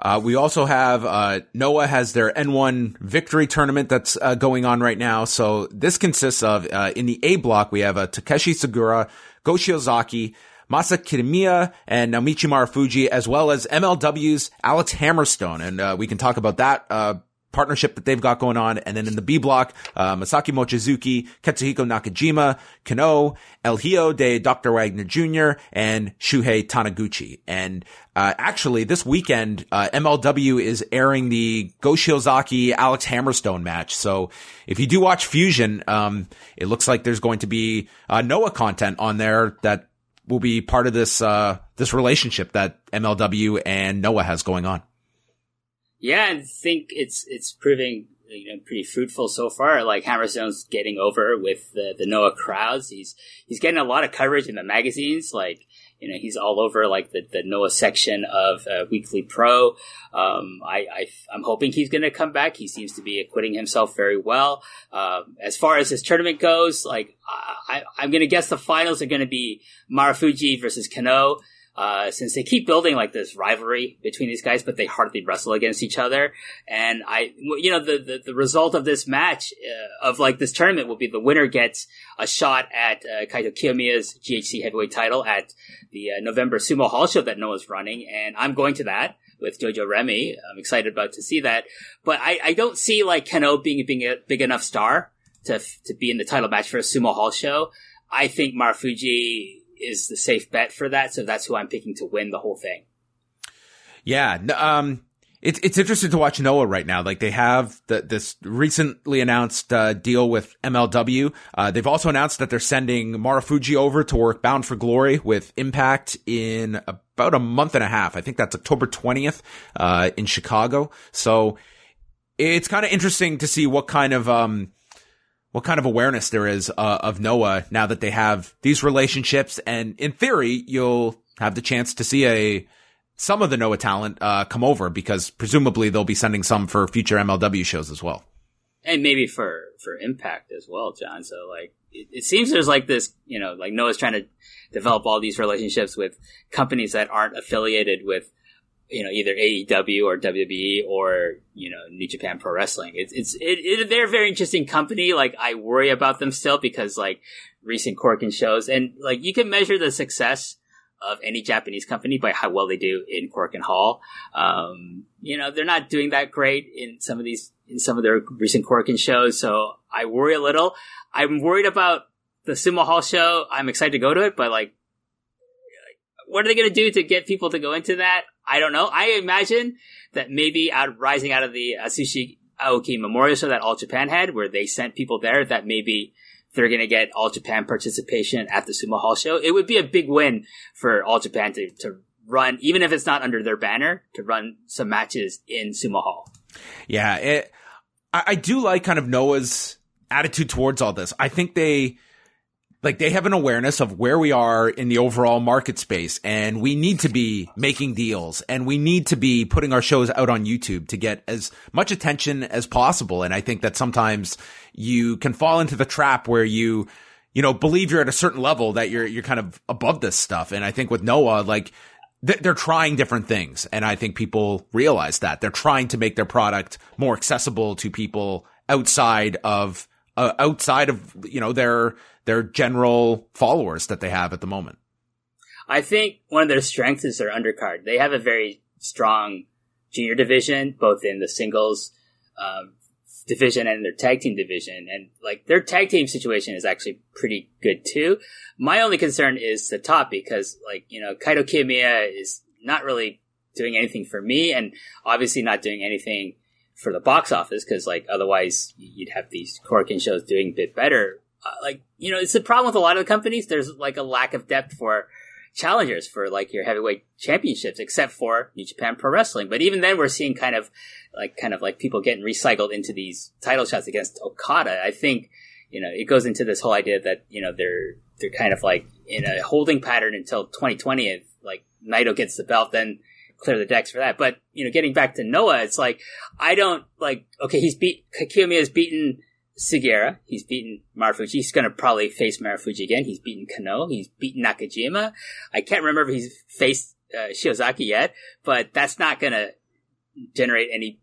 Uh, we also have, uh, Noah has their N one victory tournament that's, uh, going on right now. So this consists of, uh, in the A block, we have, uh, Takeshi Segura, Goshi Ozaki, Masa Kitamiya, and Naomichi Marufuji, as well as M L W's Alex Hammerstone. And, uh, we can talk about that, uh, partnership that they've got going on. And then in the B block, uh, Masaki Mochizuki, Katsuhiko Nakajima, Kenoh, El Hijo de Doctor Wagner Junior, and Shuhei Taniguchi. And, uh, actually this weekend, uh, M L W is airing the Go Shiozaki Alex Hammerstone match. So if you do watch Fusion, um, it looks like there's going to be, uh, Noah content on there that will be part of this, uh, this relationship that M L W and Noah has going on. Yeah, I think it's it's proving, you know, pretty fruitful so far. Like Hammerstone's getting over with the, the Noah crowds. He's he's getting a lot of coverage in the magazines. Like, you know, he's all over like the, the Noah section of uh, Weekly Pro. Um, I, I I'm hoping he's going to come back. He seems to be acquitting himself very well. Um, as far as his tournament goes, like I, I'm going to guess the finals are going to be Marufuji versus Kenoh. Uh, since they keep building like this rivalry between these guys, but they hardly wrestle against each other. And I, you know, the, the, the result of this match, uh, of like this tournament will be the winner gets a shot at, uh, Kaito Kiyomiya's G H C heavyweight title at the uh, November Sumo Hall show that Noah's running. And I'm going to that with Jojo Remy. I'm excited about to see that, but I, I don't see like Kenoh being, being a big enough star to, to be in the title match for a Sumo Hall show. I think Marufuji is the safe bet for that. So that's who I'm picking to win the whole thing. Yeah. Um, it's, it's interesting to watch Noah right now. Like they have the, this recently announced, uh, deal with M L W. Uh, they've also announced that they're sending Marufuji over to work Bound for Glory with Impact in about a month and a half. I think that's October twentieth, uh, in Chicago. So it's kind of interesting to see what kind of, um, what kind of awareness there is uh, of Noah now that they have these relationships. And in theory, you'll have the chance to see a some of the Noah talent uh, come over because presumably they'll be sending some for future M L W shows as well. And maybe for, for Impact as well, John. So like it, it seems there's like this, you know, like Noah's trying to develop all these relationships with companies that aren't affiliated with, you know, either A E W or W W E or, you know, New Japan Pro Wrestling. It's, it's, it, it, they're a very interesting company. Like, I worry about them still because, like, recent Korkin shows and, like, you can measure the success of any Japanese company by how well they do in Korkin Hall. Um, you know, they're not doing that great in some of these, in some of their recent Korkin shows. So I worry a little. I'm worried about the Sumo Hall show. I'm excited to go to it, but, like, what are they going to do to get people to go into that? I don't know. I imagine that maybe out rising out of the Atsushi Aoki Memorial Show that All Japan had, where they sent people there, that maybe they're going to get All Japan participation at the Sumo Hall show. It would be a big win for All Japan to, to run, even if it's not under their banner, to run some matches in Sumo Hall. Yeah. It, I, I do like kind of Noah's attitude towards all this. I think they... Like they have an awareness of where we are in the overall market space and we need to be making deals and we need to be putting our shows out on YouTube to get as much attention as possible. And I think that sometimes you can fall into the trap where you, you know, believe you're at a certain level that you're, you're kind of above this stuff. And I think with Noah, like th- they're trying different things. And I think people realize that they're trying to make their product more accessible to people outside of, uh, outside of, you know, their, their general followers that they have at the moment. I think one of their strengths is their undercard. They have a very strong junior division, both in the singles um, division and their tag team division. And like their tag team situation is actually pretty good too. My only concern is the top because like, you know, Kaito Kiyomiya is not really doing anything for me and obviously not doing anything for the box office because like otherwise you'd have these Korkin shows doing a bit better. Uh, like, you know, it's the problem with a lot of the companies. There's like a lack of depth for challengers for like your heavyweight championships, except for New Japan Pro Wrestling. But even then we're seeing kind of like, kind of like people getting recycled into these title shots against Okada. I think, you know, it goes into this whole idea that, you know, they're, they're kind of like in a holding pattern until twenty twenty. If like Naito gets the belt, then clear the decks for that. But, you know, getting back to Noah, it's like, I don't like, okay, he's beat, Kiyomiya's beaten Sugiura, he's beaten Marufuji. He's going to probably face Marufuji again. He's beaten Kenoh. He's beaten Nakajima. I can't remember if he's faced uh, Shiozaki yet, but that's not going to generate any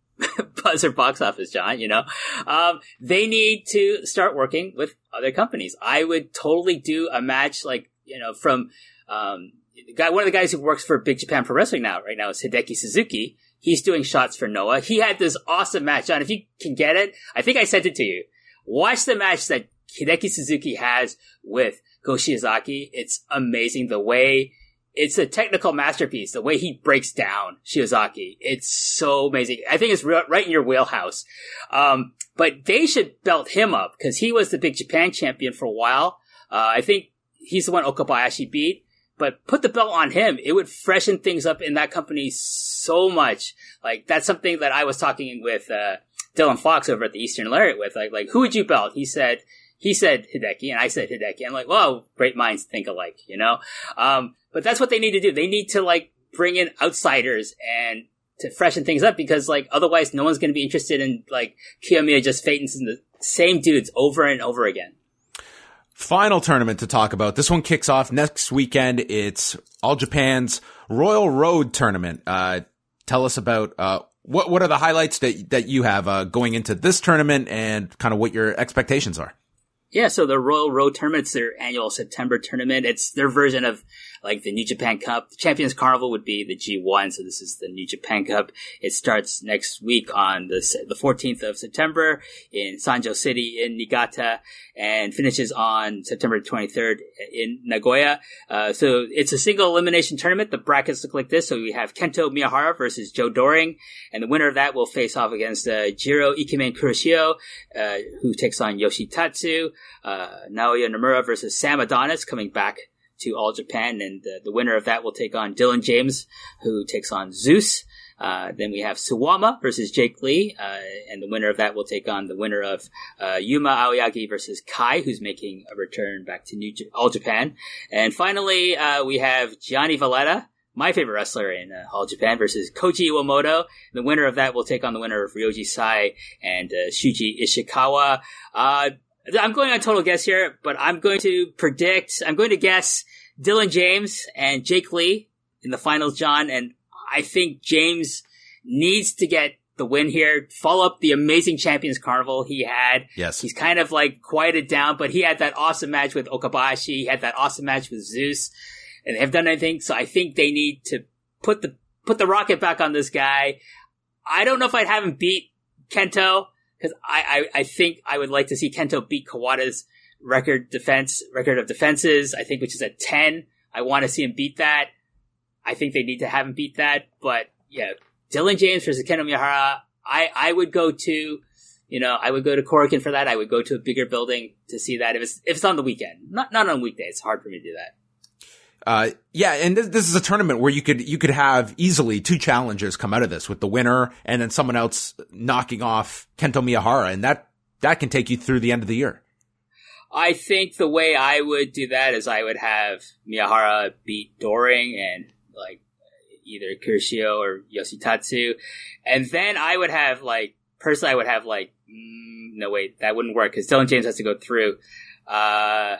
buzz or box office, John, you know? Um, they need to start working with other companies. I would totally do a match like, you know, from um, guy, one of the guys who works for Big Japan Pro Wrestling now, right now is Hideki Suzuki. He's doing shots for Noah. He had this awesome match. John, if you can get it, I think I sent it to you. Watch the match that Hideki Suzuki has with Goshiyazaki. It's amazing the way... It's a technical masterpiece, the way he breaks down Shiozaki. It's so amazing. I think it's re- right in your wheelhouse. Um, but they should belt him up because he was the Big Japan champion for a while. Uh, I think he's the one Okabayashi beat. But put the belt on him. It would freshen things up in that company so much. Like, that's something that I was talking with uh, Dylan Fox over at the Eastern Lariat with. Like, like who would you belt? He said... He said Hideki, and I said Hideki. I'm like, well, great minds think alike, you know? Um, but that's what they need to do. They need to, like, bring in outsiders and to freshen things up because, like, otherwise no one's going to be interested in, like, Kiyomiya just fainting in the same dudes over and over again. Final tournament to talk about. This one kicks off next weekend. It's All Japan's Royal Road Tournament. Uh, tell us about... uh what what are the highlights that, that you have uh, going into this tournament and kind of what your expectations are? Yeah, so the Royal Road Tournament, it's their annual September tournament. It's their version of, like, the New Japan Cup. The Champions Carnival would be the G one, so this is the New Japan Cup. It starts next week on the the fourteenth of September in Sanjo City in Niigata and finishes on September twenty-third in Nagoya. Uh, so it's a single elimination tournament. The brackets look like this. So we have Kento Miyahara versus Joe Doring, and the winner of that will face off against uh, Jiro Ikemen Kuroshio, uh, who takes on Yoshitatsu. Uh, Naoya Nomura versus Sam Adonis, coming back to All Japan, and uh, the winner of that will take on Dylan James, who takes on Zeus. Uh, then we have Suwama versus Jake Lee, uh, and the winner of that will take on the winner of uh, Yuma Aoyagi versus Kai, who's making a return back to New J- All Japan. And finally, uh, we have Gianni Valletta, my favorite wrestler in uh, All Japan, versus Koji Iwamoto. The winner of that will take on the winner of Ryoji Sai and uh, Shuji Ishikawa. Uh, I'm going on total guess here, but I'm going to predict, I'm going to guess Dylan James and Jake Lee in the finals, John. And I think James needs to get the win here. Follow up the amazing Champions Carnival he had. Yes. He's kind of like quieted down, but he had that awesome match with Okabayashi. He had that awesome match with Zeus, and they haven't done anything. So I think they need to put the, put the rocket back on this guy. I don't know if I'd have him beat Kento. Because I, I, I think I would like to see Kento beat Kawada's record defense, record of defenses, I think, which is at ten. I want to see him beat that. I think they need to have him beat that. But yeah, Dylan James versus Kento Miyahara, I, I would go to, you know, I would go to Korakuen for that. I would go to a bigger building to see that if it's, if it's on the weekend, not, not on weekdays. It's hard for me to do that. Uh, yeah, and this, this is a tournament where you could, you could have easily two challengers come out of this with the winner and then someone else knocking off Kento Miyahara, and that, that can take you through the end of the year. I think the way I would do that is I would have Miyahara beat Doring and, like, either Kuroshio or Yoshitatsu, and then I would have, like, personally I would have, like, mm, no wait, that wouldn't work, because Dylan James has to go through, uh,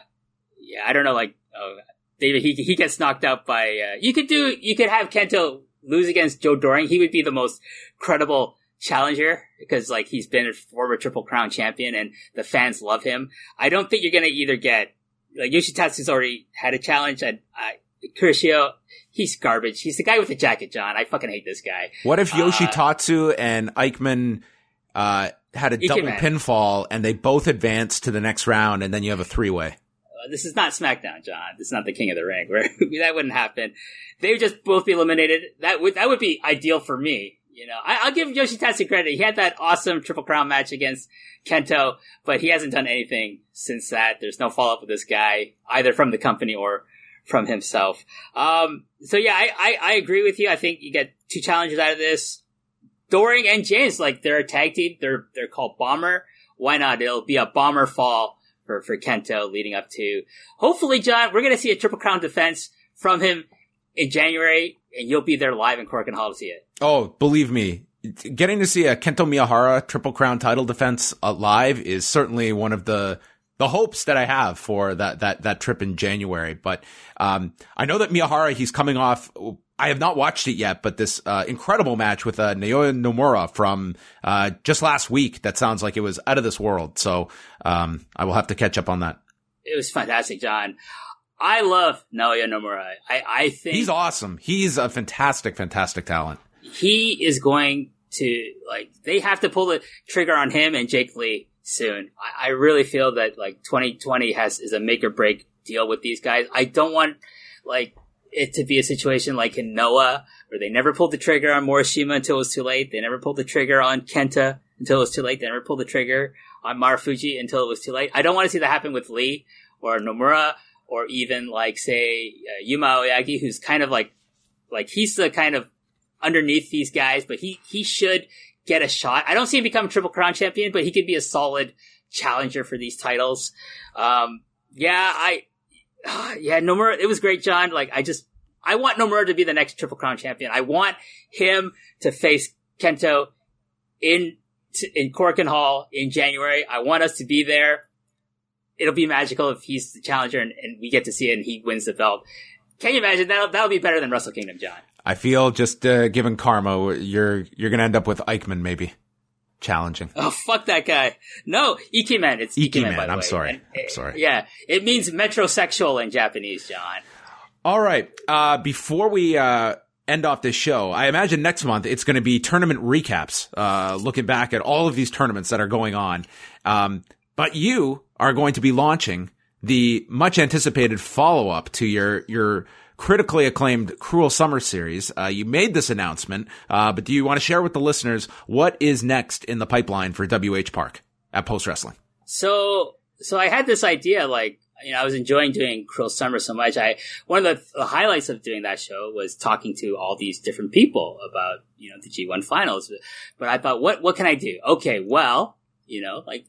yeah, I don't know, like, oh, David, he he gets knocked out by, uh, you could do, you could have Kento lose against Joe Doring. He would be the most credible challenger because, like, he's been a former Triple Crown champion and the fans love him. I don't think you're going to either get, like, Yoshitatsu's already had a challenge, and uh, Kuroshio, he's garbage. He's the guy with the jacket, John. I fucking hate this guy. What if Yoshitatsu uh, and Eichmann, uh, had a Ikemen. double pinfall and they both advanced to the next round and then you have a three-way? This is not SmackDown, John. This is not the King of the Ring. Where that wouldn't happen. They would just both be eliminated. That would that would be ideal for me. You know, I, I'll give Yoshitatsu credit. He had that awesome Triple Crown match against Kento, but he hasn't done anything since that. There's no follow up with this guy either from the company or from himself. Um, so yeah, I, I I agree with you. I think you get two challenges out of this. Doring and James, like, they're a tag team. They're they're called Bomber. Why not? It'll be a Bomber fall for for Kento leading up to, hopefully, John, we're going to see a Triple Crown defense from him in January, and you'll be there live in Korakuen Hall to see it. Oh, believe me, getting to see a Kento Miyahara Triple Crown title defense live is certainly one of the the hopes that I have for that that that trip in January. But um, I know that Miyahara, he's coming off, I have not watched it yet, but this uh, incredible match with uh, Naoya Nomura from uh, just last week, that sounds like it was out of this world. So um, I will have to catch up on that. It was fantastic, John. I love Naoya Nomura. I, I think he's awesome. He's a fantastic, fantastic talent. he is going to, like, they have to pull the trigger on him and Jake Lee soon. I, I really feel that, like, twenty twenty has is a make or break deal with these guys. I don't want, like, it to be a situation like in Noah, where they never pulled the trigger on Morishima until it was too late. They never pulled the trigger on Kenta until it was too late. They never pulled the trigger on Marufuji until it was too late. I don't want to see that happen with Lee or Nomura or even, like, say, uh, Yuma Oyagi, who's kind of like, like, he's the kind of underneath these guys, but he, he should get a shot. I don't see him become a Triple Crown champion, but he could be a solid challenger for these titles. Um, yeah, I, yeah, Nomura, it was great, John. Like, I just, I want Nomura to be the next Triple Crown champion. I want him to face Kento in, in Corkin Hall in January. I want us to be there. It'll be magical if he's the challenger and, and we get to see it and he wins the belt. Can you imagine? That'll, that'll be better than Wrestle Kingdom, John. I feel just uh, given karma, you're you're going to end up with Eichmann maybe challenging. Oh, fuck that guy. No, Ikemen. It's Ikemen, by the I'm way. Sorry. And, I'm sorry. Yeah, it means metrosexual in Japanese, John. All right. Uh, before we uh, end off this show, I imagine next month it's going to be tournament recaps, uh, looking back at all of these tournaments that are going on. Um, but you are going to be launching the much-anticipated follow-up to your your – critically acclaimed Cruel Summer series. Uh, you made this announcement, uh, but do you want to share with the listeners what is next in the pipeline for W H Park at Post Wrestling? So, so I had this idea, like, you know, I was enjoying doing Cruel Summer so much. I, one of the, the highlights of doing that show was talking to all these different people about, you know, the G one finals. But I thought, what, what can I do? Okay, well, you know, like,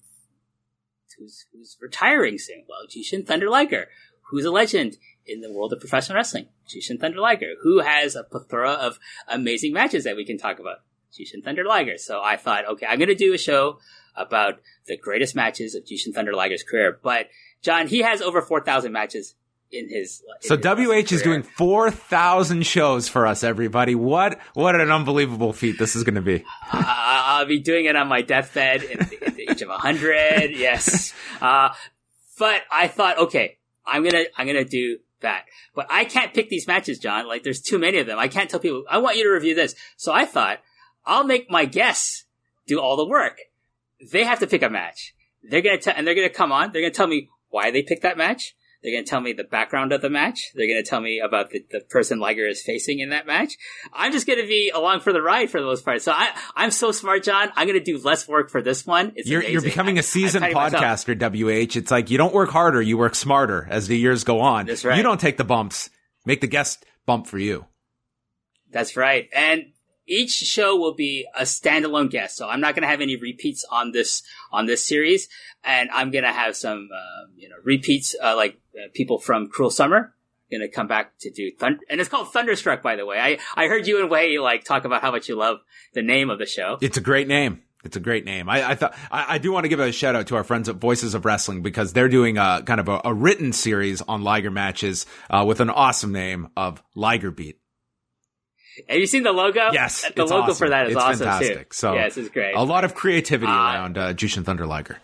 who's, who's retiring soon? Well, Jushin Thunder Liger, who's a legend in the world of professional wrestling, Jushin Thunder Liger, who has a plethora of amazing matches that we can talk about, Jushin Thunder Liger. So I thought, okay, I'm going to do a show about the greatest matches of Jushin Thunder Liger's career. But, John, he has over four thousand matches in his in So his W H is doing four thousand shows for us, everybody. What what an unbelievable feat this is going to be. uh, I'll be doing it on my deathbed at the, at the age of one hundred, yes. Uh, but I thought, okay, I'm going to I'm going to do that. But I can't pick these matches, John. Like, there's too many of them. I can't tell people, I want you to review this. So I thought, I'll make my guests do all the work. They have to pick a match. They're going to tell, and they're going to come on. They're going to tell me why they picked that match. They're going to tell me the background of the match. They're going to tell me about the, the person Liger is facing in that match. I'm just going to be along for the ride for the most part. So I, I'm so smart, John. I'm going to do less work for this one. It's you're, you're becoming I, a seasoned podcaster, W H. It's like you don't work harder. You work smarter as the years go on. That's right. You don't take the bumps. Make the guest bump for you. That's right. And each show will be a standalone guest. So I'm not going to have any repeats on this, on this series. And I'm going to have some, um, you know, repeats, uh, like, people from Cruel Summer going to come back to do Thunder. And it's called Thunderstruck, by the way. I, I heard you and Wei, like, talk about how much you love the name of the show. It's a great name. It's a great name. I, I thought, I, I do want to give a shout out to our friends at Voices of Wrestling, because they're doing a kind of a, a written series on Liger matches, uh, with an awesome name of Liger Beat. Have you seen the logo? Yes. The logo awesome. For that is it's awesome. Fantastic. Too. So yes, it's great. A lot of creativity uh, around, uh, Jushin Thunder Liger.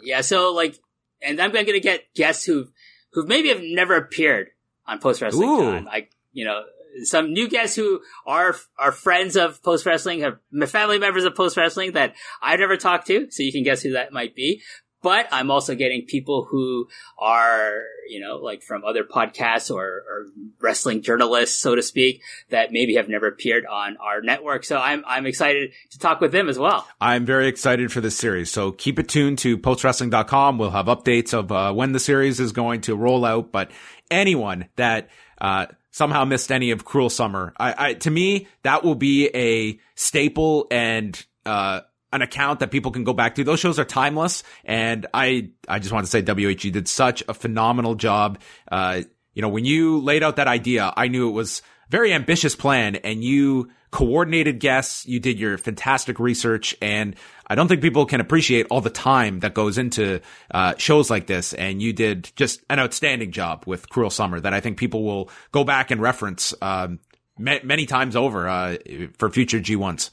Yeah. So, like, and I'm going to get guests who, who maybe have never appeared on Post Wrestling. John. Like, you know, some new guests who are, are friends of Post Wrestling, have family members of Post Wrestling that I've never talked to. So you can guess who that might be. But I'm also getting people who are, you know, like from other podcasts or, or wrestling journalists, so to speak, that maybe have never appeared on our network. So I'm I'm excited to talk with them as well. I'm very excited for this series. So keep it tuned to post wrestling dot com. We'll have updates of uh, when the series is going to roll out. But anyone that uh somehow missed any of Cruel Summer, I, I to me, that will be a staple and uh an account that people can go back to. Those shows are timeless. And I, I just want to say W H, you did such a phenomenal job. Uh, you know, when you laid out that idea, I knew it was a very ambitious plan, and you coordinated guests. You did your fantastic research. And I don't think people can appreciate all the time that goes into, uh, shows like this. And you did just an outstanding job with Cruel Summer that I think people will go back and reference, um, ma- many times over, uh, for future G ones.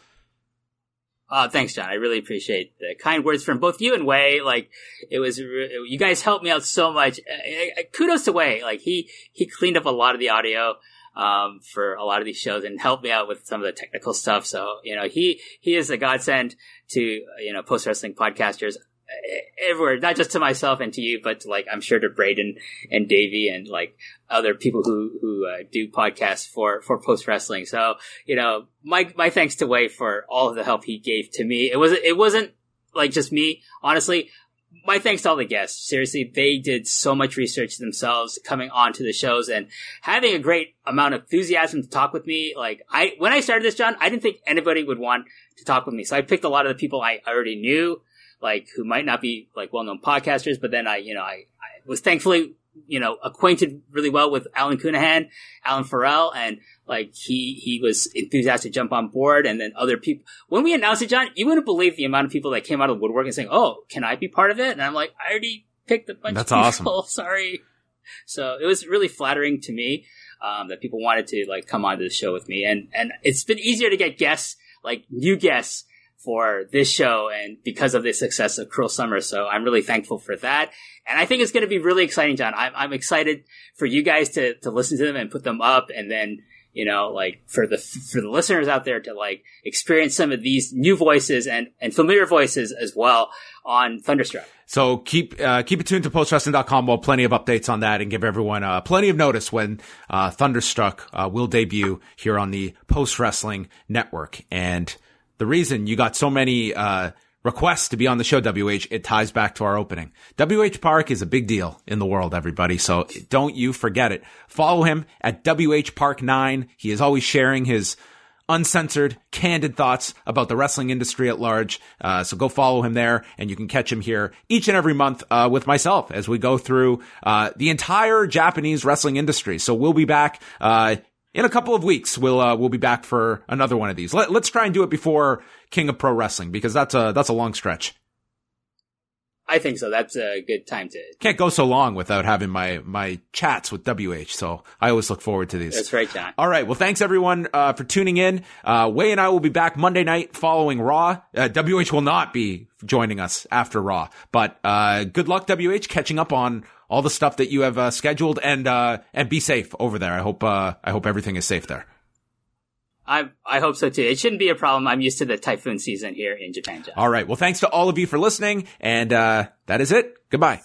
Uh, thanks, John. I really appreciate the kind words from both you and Wei. Like, it was, re- you guys helped me out so much. Uh, kudos to Wei. Like, he, he cleaned up a lot of the audio. um, for a lot of these shows and helped me out with some of the technical stuff. So, you know, he, he is a godsend to, you know, post wrestling podcasters everywhere, not just to myself and to you, but to, like, I'm sure to Braden and Davey and like other people who, who uh, do podcasts for, for post wrestling. So, you know, my, my thanks to Wei for all of the help he gave to me. It wasn't, it wasn't like just me, honestly. My thanks to all the guests. Seriously, they did so much research themselves coming on to the shows and having a great amount of enthusiasm to talk with me. Like, I, when I started this, John, I didn't think anybody would want to talk with me. So I picked a lot of the people I already knew, like, who might not be like well-known podcasters, but then I, you know, I, I was thankfully, you know, acquainted really well with Alan Cunahan, Alan Farrell, and like he, he was enthusiastic to jump on board. And then other people, when we announced it, John, you wouldn't believe the amount of people that came out of the woodwork and saying, "Oh, can I be part of it?" And I'm like, I already picked a bunch That's of people. Awesome. Sorry. So it was really flattering to me, um, that people wanted to like come onto the show with me. And, and it's been easier to get guests, like new guests, for this show and because of the success of Cruel Summer. So I'm really thankful for that. And I think it's going to be really exciting, John. I'm, I'm excited for you guys to, to listen to them and put them up. And then, you know, like for the, for the listeners out there to like experience some of these new voices and, and familiar voices as well on Thunderstruck. So keep, uh, keep it tuned to post wrestling dot com. We'll have plenty of updates on that and give everyone, uh, plenty of notice when, uh, Thunderstruck, uh, will debut here on the Post Wrestling Network. And the reason you got so many uh requests to be on the show, W H, it ties back to our opening. W H Park is a big deal in the world, everybody, so don't you forget it. Follow him at W H Park nine. He is always sharing his uncensored, candid thoughts about the wrestling industry at large. Uh, so go follow him there, and you can catch him here each and every month uh, with myself as we go through uh the entire Japanese wrestling industry. So we'll be back uh in a couple of weeks, we'll uh, we'll be back for another one of these. Let, let's try and do it before King of Pro Wrestling, because that's a that's a long stretch. I think so. That's a good time to can't go so long without having my my chats with W H. So I always look forward to these. That's right, John. All right. Well, thanks everyone uh, for tuning in. Uh, Wei and I will be back Monday night following Raw. Uh, W H will not be joining us after Raw, but uh, good luck, W H, catching up on all the stuff that you have uh, scheduled, and uh, and be safe over there. I hope uh, I hope everything is safe there. I I hope so too. It shouldn't be a problem. I'm used to the typhoon season here in Japan, John. All right. Well, thanks to all of you for listening, and uh, that is it. Goodbye.